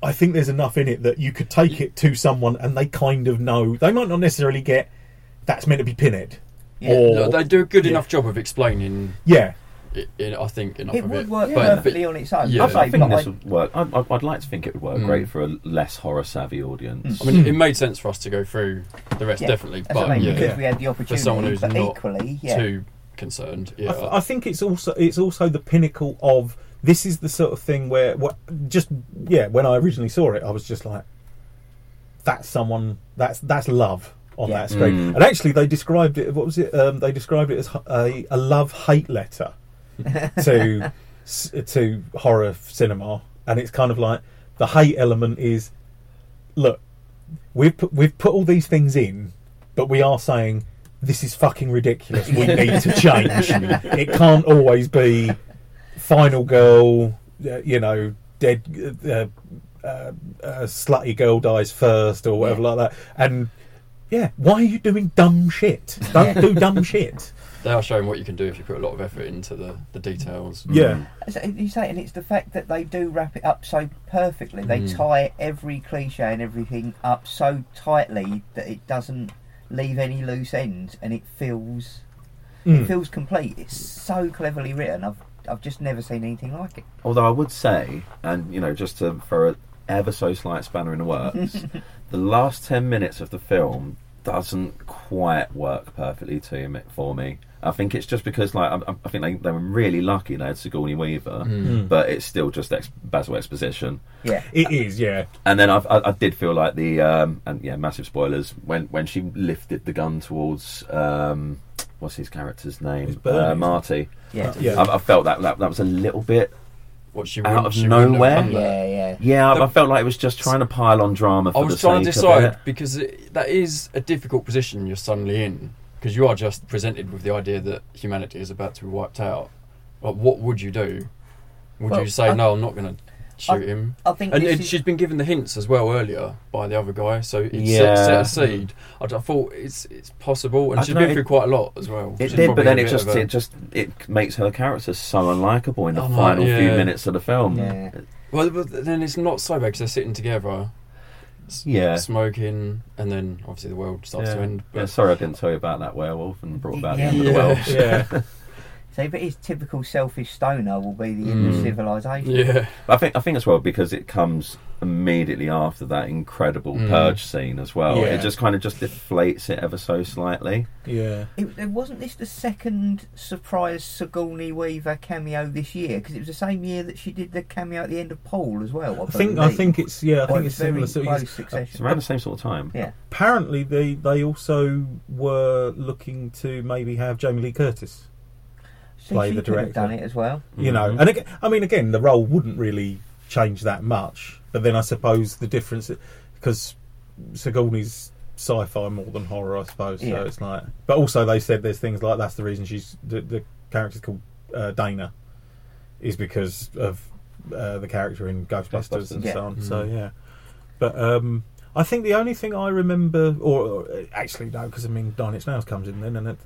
I think there's enough in it that you could take it to someone and they kind of know. They might not necessarily get that's meant to be Pinhead. Yeah. Or, no, they do a good enough job of explaining I think enough of it. It would work perfectly on its own. Yeah. I think this would work. I'd like to think it would work great for a less horror-savvy audience. I mean, it made sense for us to go through the rest, definitely. But because we had the opportunity, for someone who's not equally too concerned. Yeah. I think it's also the pinnacle of, this is the sort of thing where when I originally saw it, I was just like, that's love on that screen. And actually they described it, what was it? They described it as a love-hate letter to horror cinema, and it's kind of like the hate element is, look, we've put all these things in, but we are saying this is fucking ridiculous. We need to change. It can't always be final girl, dead. Slutty girl dies first or whatever like that, and why are you doing dumb shit? Don't do dumb shit. They are showing what you can do if you put a lot of effort into the details. So you say, and it's the fact that they do wrap it up so perfectly. They tie every cliche and everything up so tightly that it doesn't leave any loose ends, and it feels complete. It's so cleverly written. I've just never seen anything like it. Although I would say, and just for an ever so slight spanner in the works, the last 10 minutes of the film doesn't quite work perfectly for me. I think it's just because, I think they were really lucky they had Sigourney Weaver, but it's still just Basil exposition. Yeah, it is. Yeah, and then I did feel like the massive spoilers when she lifted the gun towards what's his character's name? Marty. Yeah, I felt that was a little bit out of nowhere. I felt like it was just trying to pile on drama. I was trying to decide, because that is a difficult position you're suddenly in, because you are just presented with the idea that humanity is about to be wiped out. Like, what would you do? Would you say, no, I'm not going to shoot him? I think, and she's been given the hints as well earlier by the other guy, so it's set a seed. I thought it's possible, and she's been through quite a lot as well. It did, but then it makes her character so unlikable in the final few minutes of the film. Yeah. Well, but then it's not so bad, because they're sitting together. Smoking, and then obviously the world starts to end. But sorry, I didn't tell you about that werewolf and brought about the end of the world. Yeah. So, but his typical selfish stoner will be the end of civilization. Yeah, I think as well, because it comes immediately after that incredible purge scene as well. Yeah. It just kind of just deflates it ever so slightly. Yeah, wasn't this the second surprise Sigourney Weaver cameo this year? Because it was the same year that she did the cameo at the end of Paul as well. I think it's similar. It's around the same sort of time. Yeah. Apparently, they also were looking to maybe have Jamie Lee Curtis play the director. She could have done it as well. And again, the role wouldn't really change that much. But then I suppose the difference, because Sigourney's sci-fi more than horror, I suppose. Yeah. So it's like, but also they said there's things like, that's the reason the character's called Dana, is because of the character in Ghostbusters and so on. Mm-hmm. So but I think the only thing I remember, or actually no, because Nine Inch Nails comes in then, and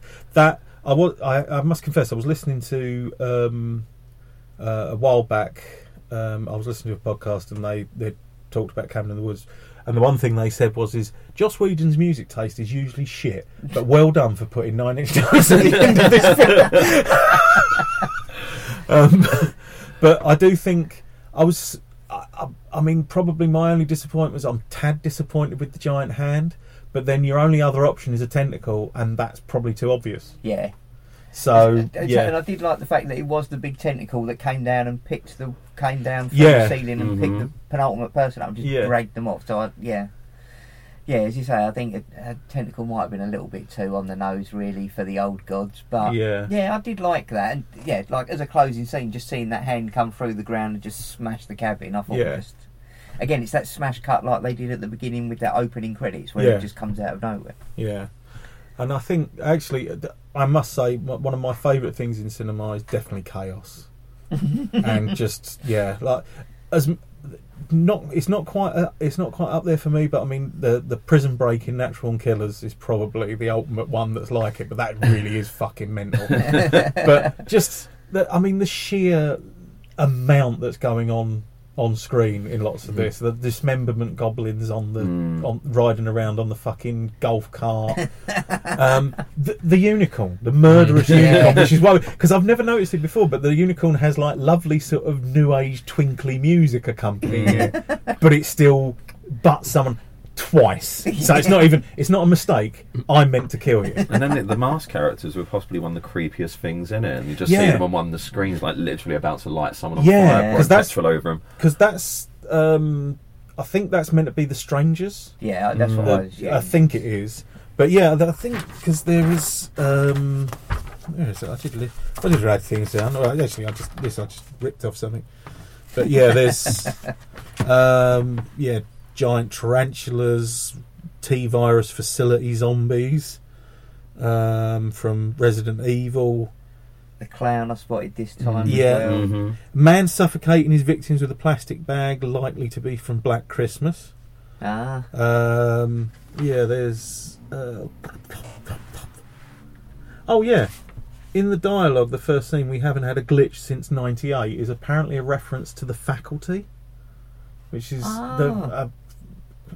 I must confess, I was listening to a while back. I was listening to a podcast, and they talked about Cabin in the Woods, and the one thing they said was Joss Whedon's music taste is usually shit, but well done for putting Nine Inch Nails at the end of this film. But I do think probably my only disappointment was I'm tad disappointed with the giant hand. But then your only other option is a tentacle, and that's probably too obvious. Yeah. So. And I did like the fact that it was the big tentacle that came down and came down from the ceiling and picked the penultimate person up and just dragged them off. So as you say, I think a tentacle might have been a little bit too on the nose really for the old gods, but I did like that, and like as a closing scene, just seeing that hand come through the ground and just smash the cabin. I thought just. Again, it's that smash cut like they did at the beginning with that opening credits where it just comes out of nowhere. Yeah. And I think, actually, I must say, one of my favourite things in cinema is definitely chaos. And just, it's not quite up there for me, but I mean, the prison break in Natural Born Killers is probably the ultimate one that's like it, but that really is fucking mental. But just, the sheer amount that's going on on screen in lots of this. The dismemberment goblins on the riding around on the fucking golf cart. The unicorn, the murderous unicorn, which is why, because I've never noticed it before, but the unicorn has like lovely sort of new age twinkly music accompanying it, but it's still butts someone twice. So it's not even, it's not a mistake. I meant to kill you. And then the masked characters were possibly one of the creepiest things in it, and you just see them on one of the screens like literally about to light someone on fire, pour petrol over them. Because that's, I think that's meant to be The Strangers. Yeah, that's what I was. Yeah. I think it is. But yeah, I think because there is. Where is it? I did write things down. Well, actually, I just ripped off something. But yeah, there's giant tarantulas, T-virus facility zombies from Resident Evil. The clown I spotted this time. Yeah, as well. Man suffocating his victims with a plastic bag, likely to be from Black Christmas. Ah. There's. In the dialogue, the first scene, we haven't had a glitch since 98, is apparently a reference to The Faculty, which is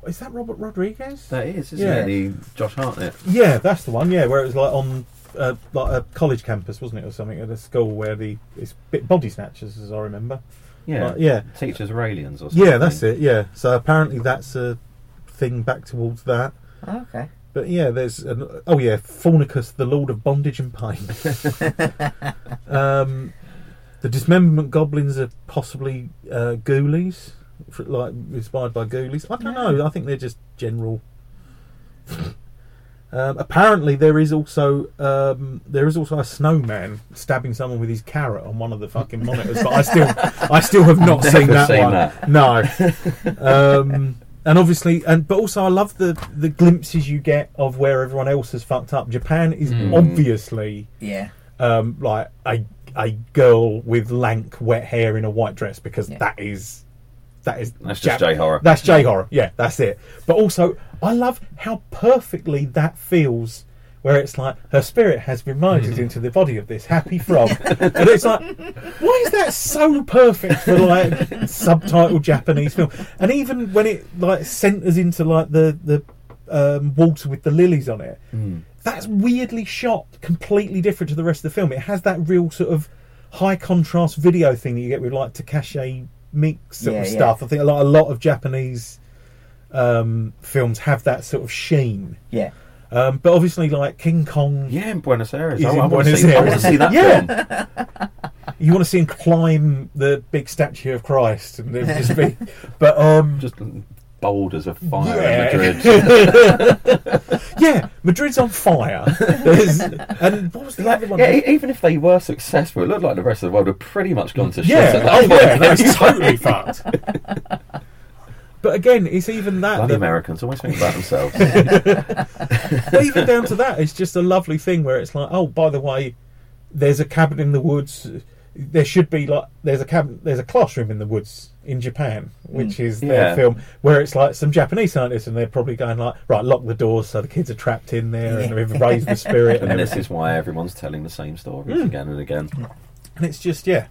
is that Robert Rodriguez? That is, isn't it? The Josh Hartnett. Yeah, that's the one. Yeah, where it was like on like a college campus, wasn't it, or something, at a school where it's a bit body snatchers, as I remember. Yeah, teachers were aliens or something. Yeah, that's it. Yeah, so apparently that's a thing back towards that. Okay. But yeah, there's Fornicus, the Lord of Bondage and Pain. The dismemberment goblins are possibly ghoulies, like inspired by ghoulies. I don't know. I think they're just general. Apparently, there is also a snowman stabbing someone with his carrot on one of the fucking monitors. But I still have not seen that one. No. And obviously, but also I love the glimpses you get of where everyone else has fucked up. Japan is obviously like a girl with lank, wet hair in a white dress, because that's just J-horror. That's J-horror. Yeah, that's it. But also, I love how perfectly that feels, where it's like, her spirit has been merged into the body of this happy frog. And it's like, why is that so perfect for, like, subtitled Japanese film? And even when it, like, centres into, like, the water with the lilies on it, that's weirdly shot completely different to the rest of the film. It has that real sort of high-contrast video thing that you get with, like, Takashi Miike sort of stuff. I think a lot of Japanese films have that sort of sheen. Yeah. But obviously, like, King Kong... Yeah, in Buenos Aires. I want to see that film. You want to see him climb the big statue of Christ. And just be... But, just boulders of fire in Madrid. Madrid's on fire. And what was the other one? Yeah, even if they were successful, it looked like the rest of the world had pretty much gone to shit. That's totally fucked. But again, it's even that... Bloody Americans always think about themselves. But even down to that, it's just a lovely thing where it's like, oh, by the way, there's a cabin in the woods. There should be, like, there's a classroom in the woods in Japan, which is their film, where it's like some Japanese scientists, and they're probably going like, right, lock the doors so the kids are trapped in there, and they've raised the spirit. And this is why everyone's telling the same stories again and again. And it's just, I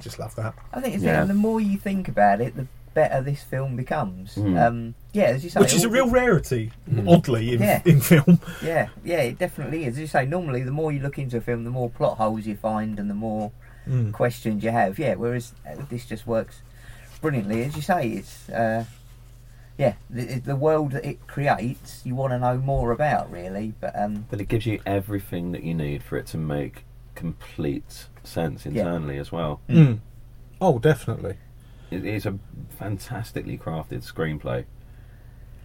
just love that. I think it's the more you think about it, the better this film becomes. As you say, which is a real rarity, oddly, in film. It definitely is. As you say, normally the more you look into a film, the more plot holes you find and the more questions you have. Whereas this just works brilliantly. As you say, it's the world that it creates, you want to know more about, really. But it gives you everything that you need for it to make complete sense internally as well. Oh, definitely. It's a fantastically crafted screenplay.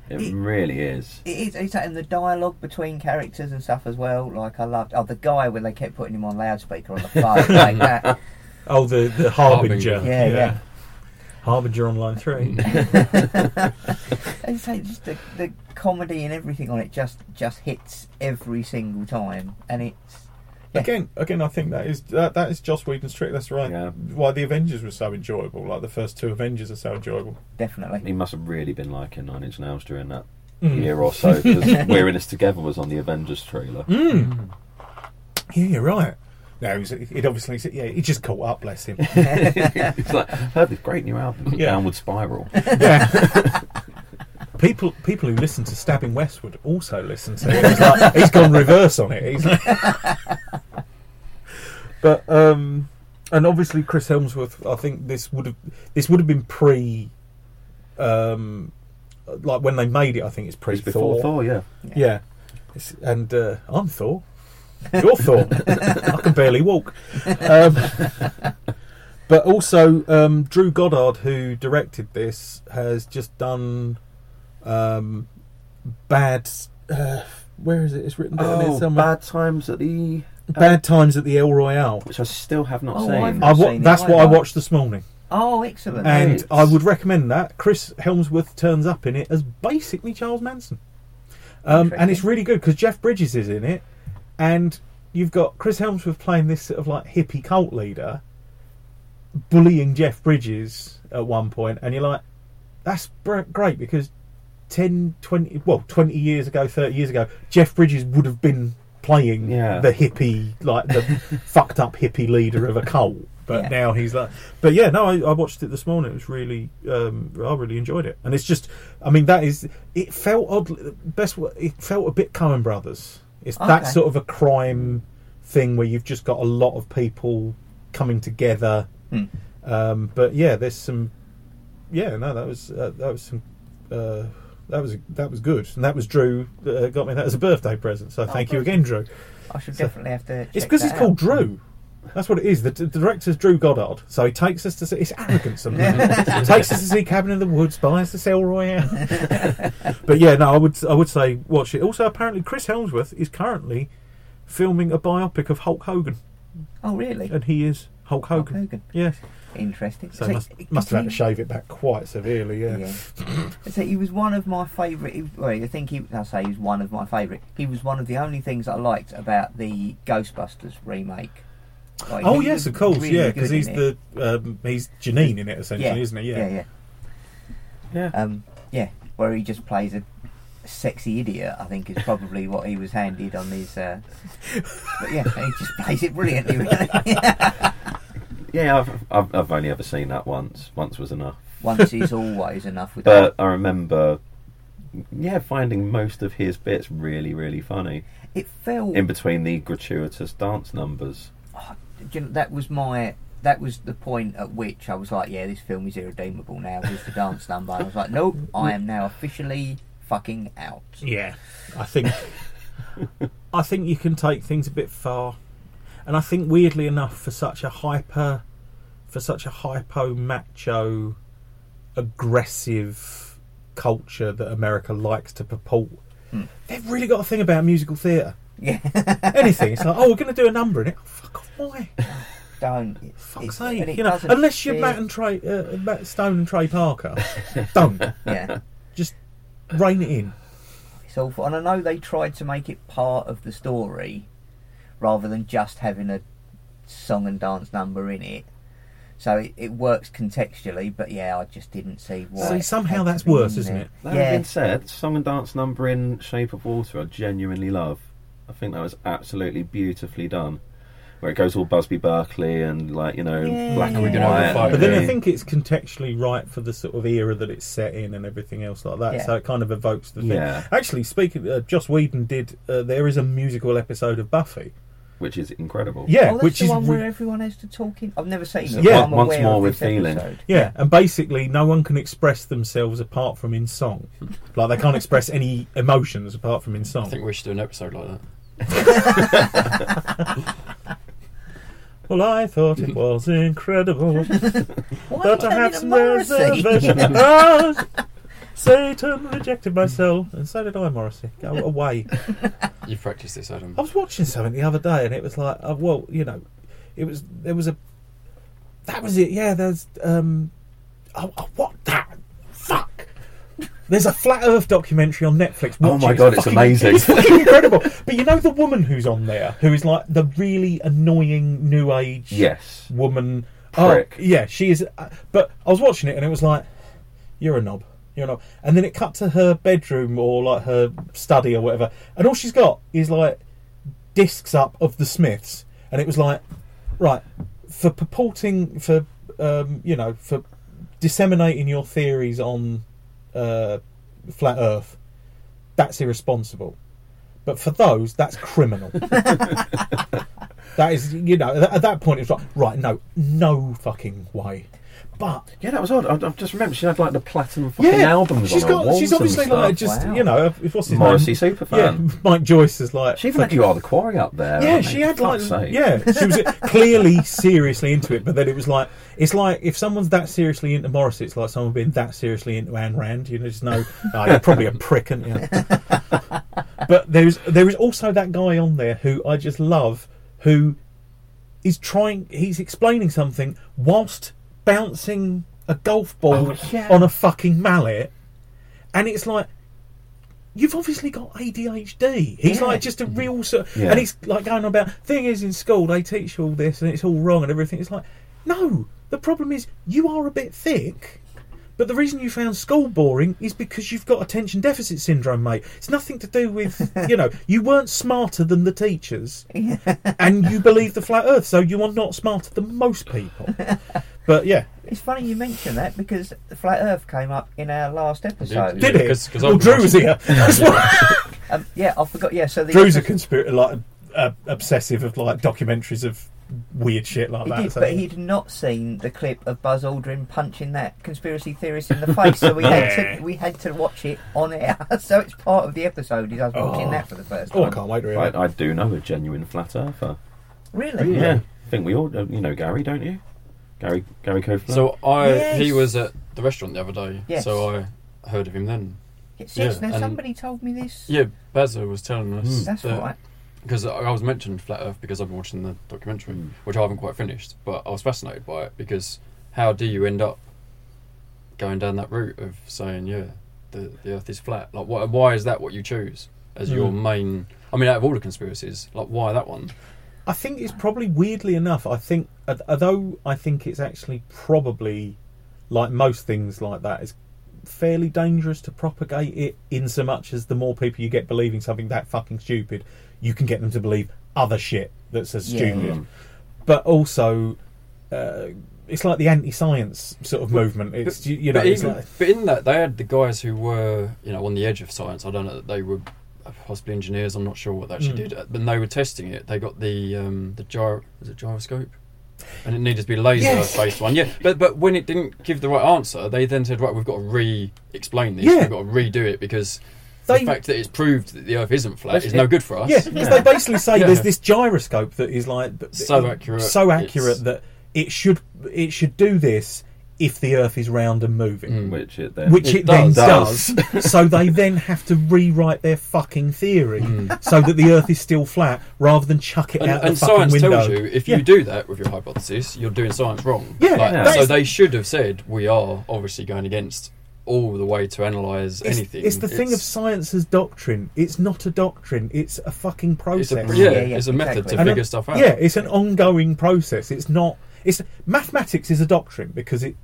It really is. It is. It's like in the dialogue between characters and stuff as well. Like, I loved the guy when they kept putting him on loudspeaker on the phone like that. Oh, the Harbinger. Yeah. Harbinger on line 3. And so just the comedy and everything on it just hits every single time, and it's. Again, I think that is Joss Whedon's trick. That's right. Yeah. Why the Avengers were so enjoyable. Like, the first two Avengers are so enjoyable. Definitely. He must have really been liking Nine Inch Nails during that year or so, because We're In This Together was on the Avengers trailer. Yeah, you're right. No, it obviously, yeah, he just caught up, bless him. It's like, I heard this great new album, yeah. Downward Spiral. Yeah. People who listen to Stabbing Westward also listen to it. It's like, he's gone reverse on it. He's like... But and obviously Chris Hemsworth, I think this would have been pre, like when they made it. I think it's pre Thor. Thor, yeah. And I'm Thor. You're Thor. I can barely walk. But also Drew Goddard, who directed this, has just done. Where is it? It's written down here somewhere. Bad Times at the El Royale, which I still have not seen. That's what I watched this morning. Oh, excellent! And it's... I would recommend that. Chris Hemsworth turns up in it as basically Charles Manson, and it's really good because Jeff Bridges is in it, and you've got Chris Hemsworth playing this sort of like hippie cult leader, bullying Jeff Bridges at one point, and you're like, that's great because. 20 years ago, 30 years ago, Jeff Bridges would have been playing the hippie, like the fucked up hippie leader of a cult. But now he's like... But yeah, no, I watched it this morning. It was really... I really enjoyed it. And it's just... I mean, that is... It felt oddly... It felt a bit Coen Brothers. It's that sort of a crime thing where you've just got a lot of people coming together. Mm. But yeah, there's some... Yeah, no, that was some... That was good, and that was Drew that got me that as a birthday present. So thank you again, Drew. I should definitely have to. It's because it's called Drew. That's what it is. The director's Drew Goddard, so he takes us to see. It's arrogant sometimes. He takes us to see Cabin in the Woods, buys us El Royale. But yeah, no, I would say watch it. Also, apparently Chris Hemsworth is currently filming a biopic of Hulk Hogan. Oh really? And he is Hulk Hogan. Yeah. Interesting. So must have had to shave it back quite severely, yeah. So he was one of my favourite. Well, he was one of my favourite. He was one of the only things that I liked about the Ghostbusters remake. Like, oh yes, of course, really because he's he's Janine in it essentially, isn't he? Yeah. Where he just plays a sexy idiot, I think, is probably what he was handed on his. But yeah, he just plays it brilliantly. Really. Yeah, I've only ever seen that once. Once was enough. Once is always enough. But I remember, finding most of his bits really, really funny. It felt in between the gratuitous dance numbers. Oh, that was the point at which I was like, yeah, this film is irredeemable now. Here's the dance number. And I was like, nope, I am now officially fucking out. Yeah, I think you can take things a bit far. And I think, weirdly enough, for such a hypo, macho, aggressive culture that America likes to purport, they've really got a thing about musical theatre. Yeah. Anything. It's like, oh, we're going to do a number in it. Oh, fuck off, why? Don't. Fuck's sake. You know, unless you're Matt Stone and Trey Parker. Don't. Yeah. Just rein it in. It's awful. And I know they tried to make it part of the story, rather than just having a song and dance number in it. So it works contextually, but yeah, I just didn't see why. See, somehow that's worse, isn't it? That being said, song and dance number in Shape of Water I genuinely love. I think that was absolutely beautifully done. Where it goes all Busby Berkeley and black and white. But then I think it's contextually right for the sort of era that it's set in and everything else like that. Yeah. So it kind of evokes the thing. Yeah. Actually, speaking, Joss Whedon did, there is a musical episode of Buffy. Which is incredible. Yeah, which is the one where everyone has to talk in. I've never seen it. Yeah, Once More with Feeling. Yeah, and basically no one can express themselves apart from in song. Like they can't express any emotions apart from in song. I think we should do an episode like that. Well, I thought it was incredible that I had some reservation. Satan rejected my soul, and so did I, Morrissey. Go away. You practiced this, Adam. I was watching something the other day, and it was like, that was it. Yeah, there's what that fuck. There's a Flat Earth documentary on Netflix. Oh my God, it's amazing. It's fucking incredible. But you know the woman who's on there, who is like the really annoying new age woman. Prick. Oh, yeah, she is. But I was watching it and it was like, you're a knob. And then it cut to her bedroom or like her study or whatever. And all she's got is like discs up of the Smiths. And it was like, right, for purporting, for, for disseminating your theories on flat Earth, that's irresponsible. But for those, that's criminal. That is, at that point, it was like, right, no fucking way. But yeah, that was odd. I just remember she had like the platinum fucking albums. She's on her walls. She's obviously and stuff. What's his Morrissey name? Superfan. Yeah, Mike Joyce is like. She even had You Are the Quarry up there. Yeah, she had she was clearly seriously into it. But then it was like, it's like if someone's that seriously into Morrissey, it's like someone being that seriously into Ayn Rand. You're probably a prick, aren't you? But there is also that guy on there who I just love, who is trying. He's explaining something whilst bouncing a golf ball on a fucking mallet, and it's like, you've obviously got ADHD. He's like just a real sort, and he's like going on about thing is in school they teach you all this and it's all wrong and everything. It's like, no, the problem is you are a bit thick, but the reason you found school boring is because you've got attention deficit syndrome, mate. It's nothing to do with you weren't smarter than the teachers, and you believe the flat Earth, so you are not smarter than most people. But yeah, it's funny you mention that because the flat Earth came up in our last episode. Did it? Cause Drew was here. I forgot. Yeah, so Drew's a conspirator, like obsessive of like documentaries of weird shit like that. Did, so. But he'd not seen the clip of Buzz Aldrin punching that conspiracy theorist in the face, so we had to watch it on air. So it's part of the episode. Is us watching that for the first time. Oh, I can't wait to hear it. I do know a genuine flat Earther. Really? Yeah, I think we all. You know Gary, don't you? Gary Copeland. So he was at the restaurant the other day, so I heard of him then. Now somebody told me this. Yeah, Bazza was telling us. That's right. Because I was mentioned Flat Earth because I've been watching the documentary, which I haven't quite finished, but I was fascinated by it because how do you end up going down that route of saying, the Earth is flat? Like, why is that what you choose as your main... I mean, out of all the conspiracies, like, why that one? I think it's probably, weirdly enough, I think it's actually probably, like most things like that, it's fairly dangerous to propagate it in so much as the more people you get believing something that fucking stupid, you can get them to believe other shit that's as stupid. But also, it's like the anti-science sort of movement. It's but in that, they had the guys who were, on the edge of science. I don't know that they were... possibly engineers, I'm not sure what they actually did. When they were testing it, they got the gyroscope? And it needed to be laser-based one. Yeah, but when it didn't give the right answer, they then said, right, we've got to re-explain this, we've got to redo it, because the fact that it's proved that the Earth isn't flat is no good for us. Yeah, because they basically say there's this gyroscope that is like... So accurate that it should do this if the Earth is round and moving. Which it then does. So they then have to rewrite their fucking theory so that the Earth is still flat rather than chuck it out the fucking window. And science tells you, if you do that with your hypothesis, you're doing science wrong. Yeah, so they should have said, we are obviously going against all the way to analyse anything. It's the thing of science as doctrine. It's not a doctrine. It's a fucking process. It's a method to figure stuff out. Yeah, it's an ongoing process. It's not... mathematics is a doctrine because it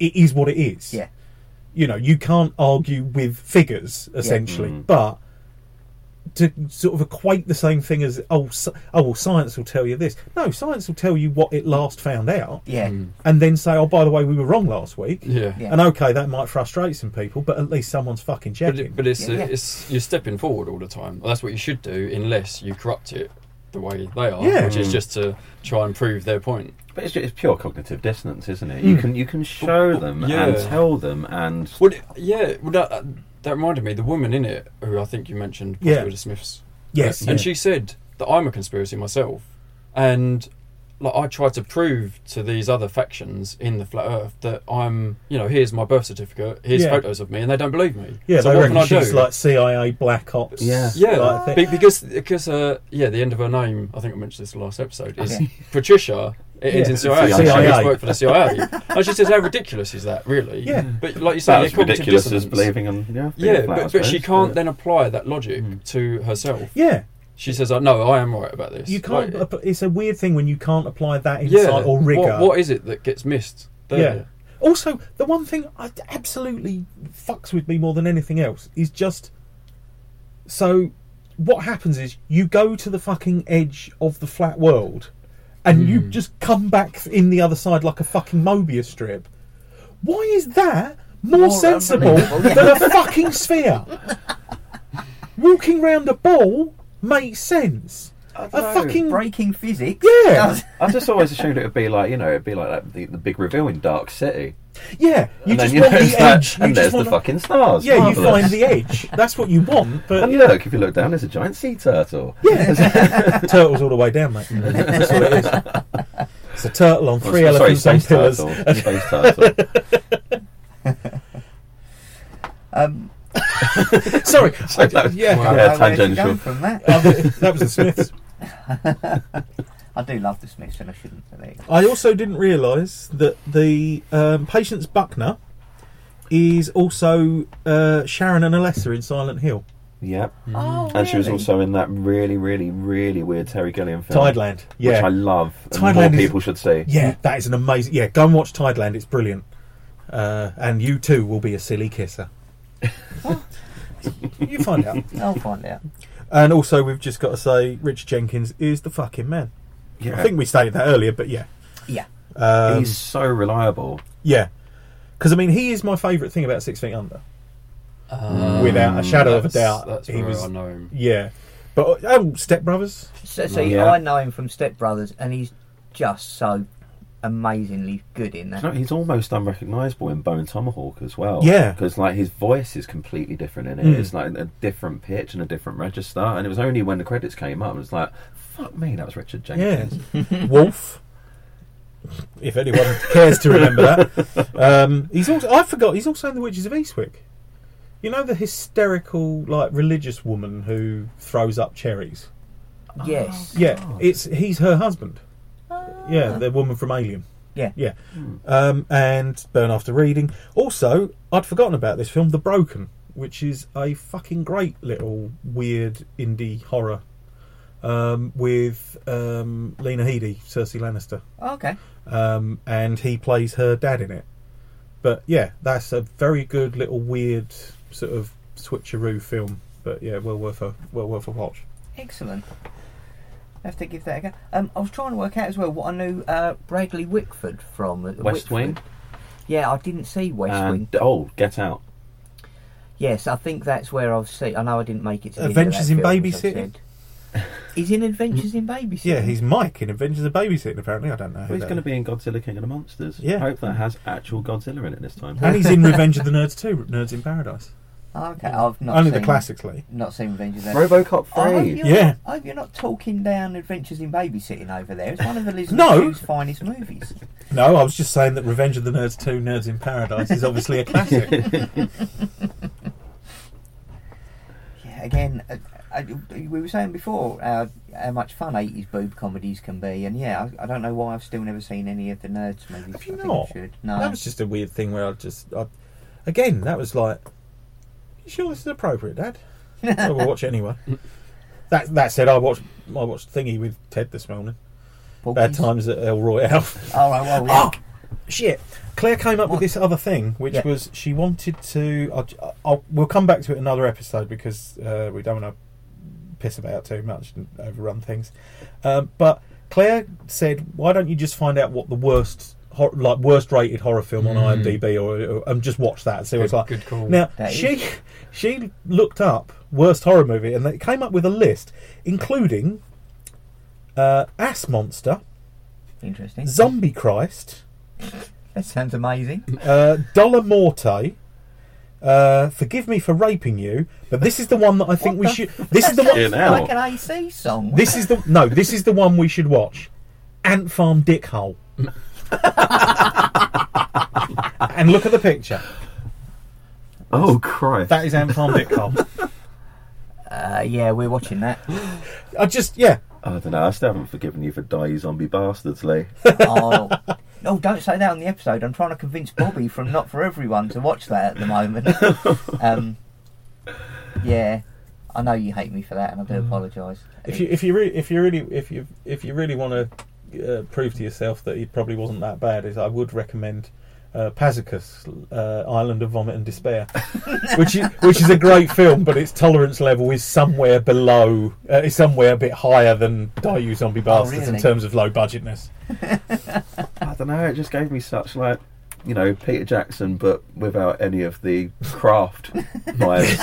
is what it is. Yeah. You can't argue with figures, essentially. Yeah. But to sort of equate the same thing as, science will tell you this. No, science will tell you what it last found out. Yeah. And then say, by the way, we were wrong last week. Yeah. And okay, that might frustrate some people, but at least someone's fucking checking. But you're stepping forward all the time. Well, that's what you should do unless you corrupt it the way they are, which is just to try and prove their point. But it's pure cognitive dissonance, isn't it? You can show them and tell them and... That reminded me, the woman in it, who I think you mentioned, possibly the Smiths. Yes. And she said that I'm a conspiracy myself, and like I try to prove to these other factions in the flat Earth that I'm, here's my birth certificate, here's photos of me, and they don't believe me. Yeah, so what can I do? She's like CIA Black Ops. Yeah. Because the end of her name, I think I mentioned this last episode, is Patricia. It ends in CIA. She used to work for the CIA. And she says, how ridiculous is that, really? Yeah. But like you say, it's ridiculous as believing on... But she can't then apply that logic to herself. Yeah. She says, no, I am right about this. You can't... Like, it's a weird thing when you can't apply that insight or rigour. What is it that gets missed there? Yeah. Also, the one thing that absolutely fucks with me more than anything else is just... So, what happens is you go to the fucking edge of the flat world and you just come back in the other side like a fucking Mobius strip. Why is that more sensible than a fucking sphere? Walking round a ball makes sense. I don't know, fucking breaking physics. Yeah, I just always assumed it would be like, you know, it'd be like that, the big reveal in Dark City. Yeah, you and just want the edge, and there's the fucking stars. Yeah, marvelous. You find the edge. That's what you want. But and look, if you look down, there's a giant sea turtle. Yeah, turtles all the way down, mate. That's what it is. It's a turtle on three elephants on pillars. Space turtle. Sorry, that was tangential. From that? That was the Smiths. I do love the Smiths, and I shouldn't. I also didn't realise that the Patience Buckner is also Sharon and Alessa in Silent Hill. Yep. Mm. Oh, and she was also in that really, really, really weird Terry Gilliam film, Tideland. Yeah, which I love. And more people should see. Yeah, that is an amazing. Yeah, go and watch Tideland. It's brilliant. And you too will be a silly kisser. What? You find out. I'll find out. And also, we've just got to say, Richard Jenkins is the fucking man. Yeah. I think we stated that earlier, but yeah. Yeah. He's so reliable. Yeah. Because, I mean, he is my favourite thing about 6 Feet Under. Without a shadow of a doubt. That's he was, I know him. Yeah. But, Step Brothers. So, I know him from Step Brothers, and he's just so amazingly good in that. He's almost unrecognisable in Bone Tomahawk as well. Yeah, because like his voice is completely different in it. It's like a different pitch and a different register. And it was only when the credits came up, it was like, fuck me, that was Richard Jenkins. Yeah. Wolf, if anyone cares to remember that. He's also he's also in The Witches of Eastwick. You know the hysterical like religious woman who throws up cherries. Yes. Oh, yeah, he's her husband. Yeah, the woman from Alien. Yeah. Yeah. And Burn After Reading. Also, I'd forgotten about this film, The Broken, which is a fucking great little weird indie horror with Lena Headey, Cersei Lannister. Oh, okay. And he plays her dad in it. But yeah, that's a very good little weird sort of switcheroo film. But yeah, well worth a watch. Excellent. I have to give that a go. I was trying to work out as well what I knew Bradley Whitford from. West Wing? Yeah, I didn't see West Wing. Oh, Get Out. Yes, I think that's where I've seen. I know I didn't make it to the Adventures in Babysitting? He's in Adventures in Babysitting. Yeah, he's Mike in Adventures in Babysitting, apparently. I don't know. Well, he's going to be in Godzilla King of the Monsters. Yeah. I hope that has actual Godzilla in it this time. And he's in Revenge of the Nerds too, Nerds in Paradise. Okay, I've not only seen the classics, Lee. Not seen Revenge of the Nerds. RoboCop 3. I hope you're not talking down Adventures in Babysitting over there. It's one of Elizabeth Shue's finest movies. No, I was just saying that Revenge of the Nerds 2, Nerds in Paradise is obviously a classic. Yeah, again, we were saying before how much fun 80s boob comedies can be, and yeah, I don't know why I've still never seen any of the Nerds movies. Have you not? No. That was just a weird thing where again, that was like, you sure this is appropriate, Dad? Well, we'll watch it anyway. That said, I watched Thingy with Ted this morning. Bad Times at El Royale. Shit. Claire came up with this other thing, which was she wanted to... we'll come back to it in another episode because we don't want to piss about too much and overrun things. But Claire said, why don't you just find out what the worst rated horror film on IMDb or and just watch that and see what it's like. Good call. Now she looked up worst horror movie and it came up with a list including Ass Monster, interesting, Zombie Christ, that sounds amazing, Dollar Morte, Forgive Me for Raping You, but this is the one that I think we should. This is the one like an AC song. This is the one we should watch. Ant Farm Dickhole. And look at the picture. Oh, Christ. That is Ant Farm Dickhole. Yeah, we're watching that. I don't know. I still haven't forgiven you for Die You Zombie Bastards, Lee. Oh. No, don't say that on the episode. I'm trying to convince Bobby from Not For Everyone to watch that at the moment. Yeah. I know you hate me for that, and I do apologise. If you really want to prove to yourself that it probably wasn't that bad, I would recommend Pazicus, Island of Vomit and Despair, which is a great film, but its tolerance level is somewhere below, is somewhere a bit higher than Die You Zombie Bastards in terms of low budgetness. I don't know. It just gave me such like, you know, Peter Jackson, but without any of the craft vibes.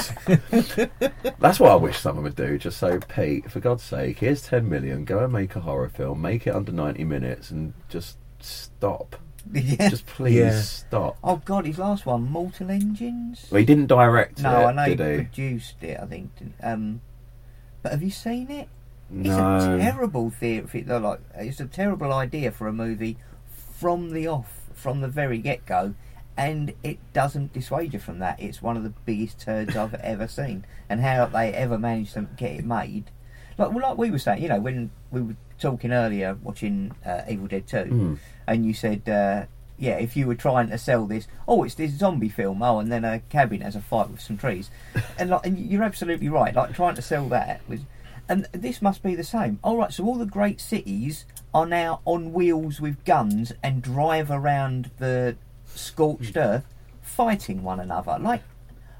That's what I wish someone would do. Just say, Pete, for God's sake, here's 10 million. Go and make a horror film. Make it under 90 minutes, and just stop. Yeah. Just please stop. Oh God, his last one, Mortal Engines. Well, he didn't direct it. No, I know he produced it. I think. But have you seen it? No. It's a terrible theory. Like, it's a terrible idea for a movie from the off, from the very get go, and it doesn't dissuade you from that. It's one of the biggest turds I've ever seen, and how they ever managed to get it made. Like, well, like we were saying, you know, when we were talking earlier, watching Evil Dead 2, and you said, yeah, if you were trying to sell this, oh, it's this zombie film, oh, and then a cabin has a fight with some trees, and like, and you're absolutely right, like, trying to sell that was, and this must be the same. All right, so all the great cities are now on wheels with guns and drive around the scorched earth fighting one another. Like,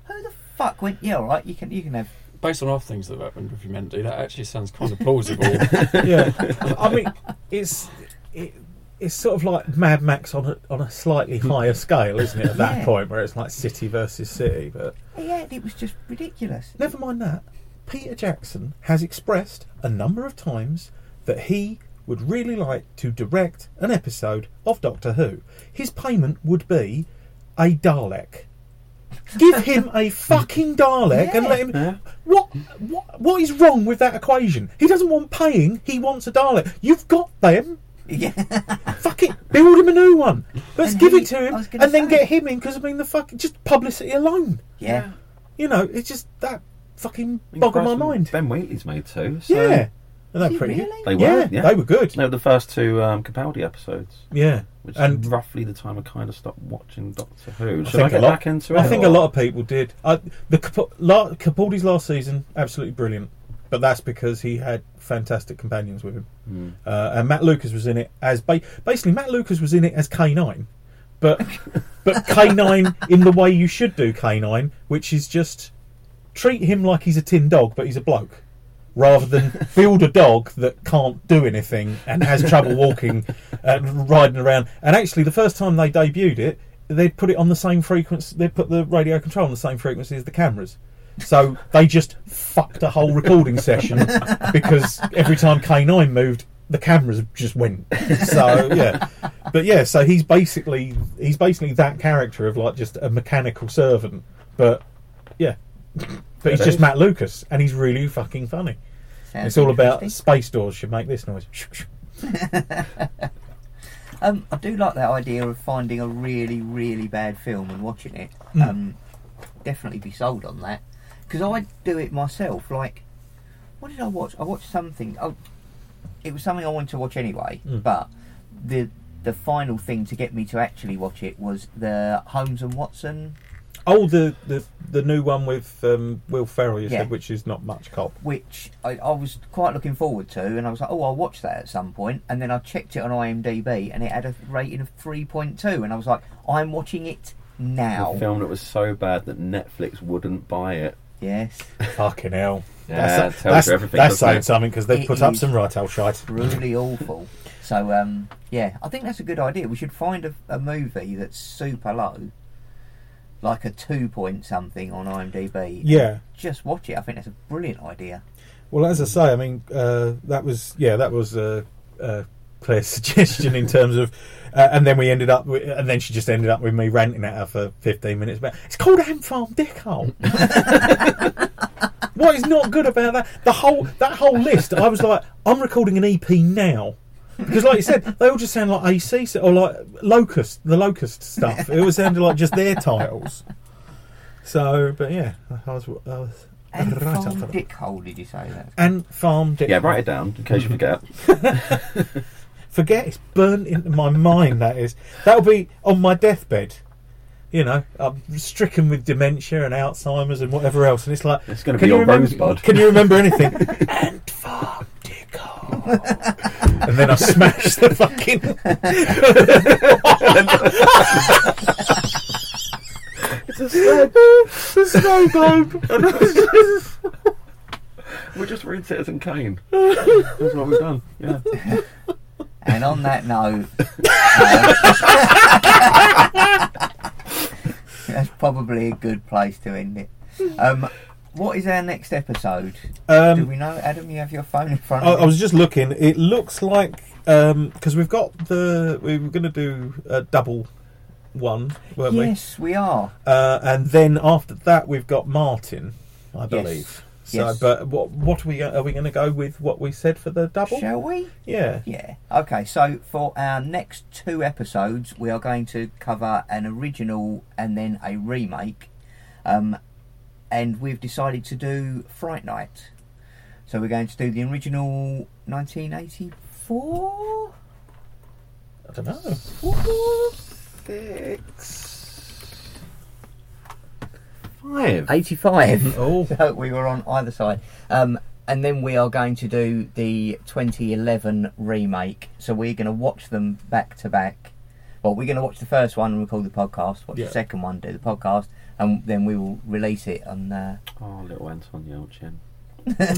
who the fuck went, yeah, all right, you can have... Based on other things that have happened with humanity, that actually sounds kind of plausible. Yeah, I mean, it's sort of like Mad Max on a slightly higher scale, isn't it? At that point, where it's like city versus city, but yeah, it was just ridiculous. Never mind that. Peter Jackson has expressed a number of times that he would really like to direct an episode of Doctor Who. His payment would be a Dalek. Give him a fucking Dalek and let him... Yeah. What is wrong with that equation? He doesn't want paying, he wants a Dalek. You've got them. Yeah. Fuck it, build him a new one. Let's give it to him and then get him in, because I mean, the fucking... Just publicity alone. Yeah. You know, it's just that fucking boggled my mind. Ben Wheatley's made two, so... Yeah. And they're pretty good. They were, yeah. They were good. They were the first two Capaldi episodes. Yeah. Which and is roughly the time I kind of stopped watching Doctor Who. Should I get back into it? I think a lot of people did. Capaldi's last season, absolutely brilliant. But that's because he had fantastic companions with him. And Matt Lucas was in it as... Basically, Matt Lucas was in it as K9. But K9 in the way you should do K9, which is just treat him like he's a tin dog, but he's a bloke. Rather than field a dog that can't do anything and has trouble walking and riding around. And actually, the first time they debuted it, they put it on the same frequency. They put the radio control on the same frequency as the cameras. So they just fucked a whole recording session because every time K9 moved, the cameras just went. So yeah, but yeah, so he's basically that character of like just a mechanical servant. But yeah, but he's just Matt Lucas, and he's really fucking funny. It's all about space doors should make this noise. I do like that idea of finding a really, really bad film and watching it. Definitely be sold on that. Because I do it myself. Like, what did I watch? I watched something. It was something I wanted to watch anyway. But the final thing to get me to actually watch it was the Holmes and Watson. Oh, the new one with Will Ferrell, you said, which is not much cop. Which I was quite looking forward to, and I was like, oh, I'll watch that at some point. And then I checked it on IMDb, and it had a rating of 3.2, and I was like, I'm watching it now. The film that was so bad that Netflix wouldn't buy it. Yes. Fucking hell. Yeah, that's everything. That's saying something, because they've put up some right old shite. Really awful. So, yeah, I think that's a good idea. We should find a movie that's super low. Like a 2 point something on IMDb. Yeah. Just watch it. I think that's a brilliant idea. Well, as I say, I mean, that was Claire's suggestion in terms of, and then we ended up, and then she just ended up with me ranting at her for 15 minutes about, it's called Ant Farm Dickhole. What is not good about that? That whole list, I was like, I'm recording an EP now. Because, like you said, they all just sound like AC or like the Locust stuff. It all sounded like just their titles. So, but yeah, I was and right Farm Dickhole, did you say that? And Farm Dickhole. Yeah, write it down in case you forget. Forget, it's burnt into my mind. That is, that'll be on my deathbed. You know, I'm stricken with dementia and Alzheimer's and whatever else, and it's like it's going to be your Rosebud. Can you remember anything? And Farm Dickhole. And then I smashed the fucking snow globe. And it was just... We're just read Citizen Kane. That's what we've done. Yeah. And on that note, that's probably a good place to end it. What is our next episode? Do we know, Adam? You have your phone in front of you. I was just looking. It looks like because we've got the we were going to do a double one, weren't we? Yes, we are. And then after that, we've got Martin, I believe. Yes. So, yes. But what are we going to go with what we said for the double? Shall we? Yeah. Yeah. Okay, so for our next two episodes, we are going to cover an original and then a remake. And we've decided to do Fright Night. So we're going to do the original 1984? I don't know. 85. Oh. So we were on either side. And then we are going to do the 2011 remake. So we're going to watch them back to back. Well, we're going to watch the first one and record the podcast, watch the second one, do the podcast, and then we will release it on... Oh, little Anton Yelchin.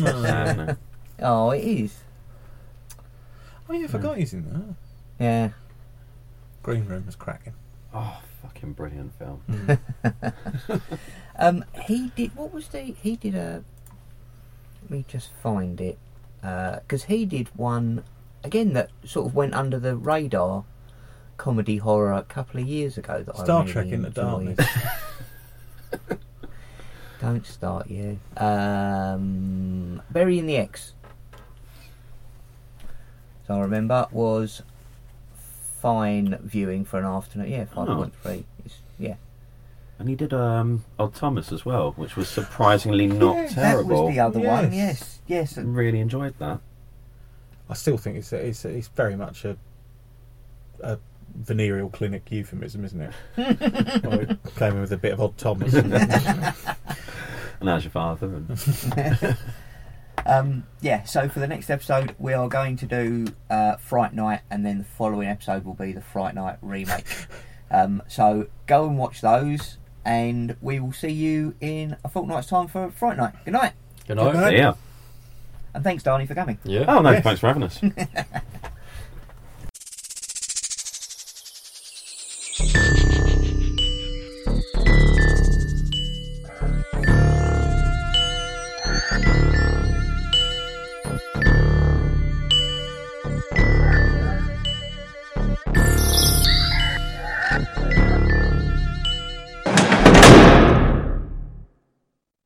No. Oh, it is. Oh, yeah, I forgot he's in there. Yeah. Green Room was cracking. Oh, fucking brilliant film. Let me just find it. Because he did one, again, that sort of went under the radar, comedy horror a couple of years ago that Star I really Trek in enjoyed. The Darkness. Don't start, yeah. Burying the X. So I remember was fine viewing for an afternoon. Yeah, 5.3. Yeah. And he did Odd Thomas as well, which was surprisingly not terrible. That was the other one, yes. I really enjoyed that. I still think it's very much a venereal clinic euphemism, isn't it? Well, we came in with a bit of Odd Thomas. And how's your father? And... so for the next episode, we are going to do Fright Night, and then the following episode will be the Fright Night remake. So go and watch those, and we will see you in a fortnight's time for Fright Night. Good night. Good night. Yeah. And thanks, Darnie, for coming. Yeah. Oh, no, thanks for having us.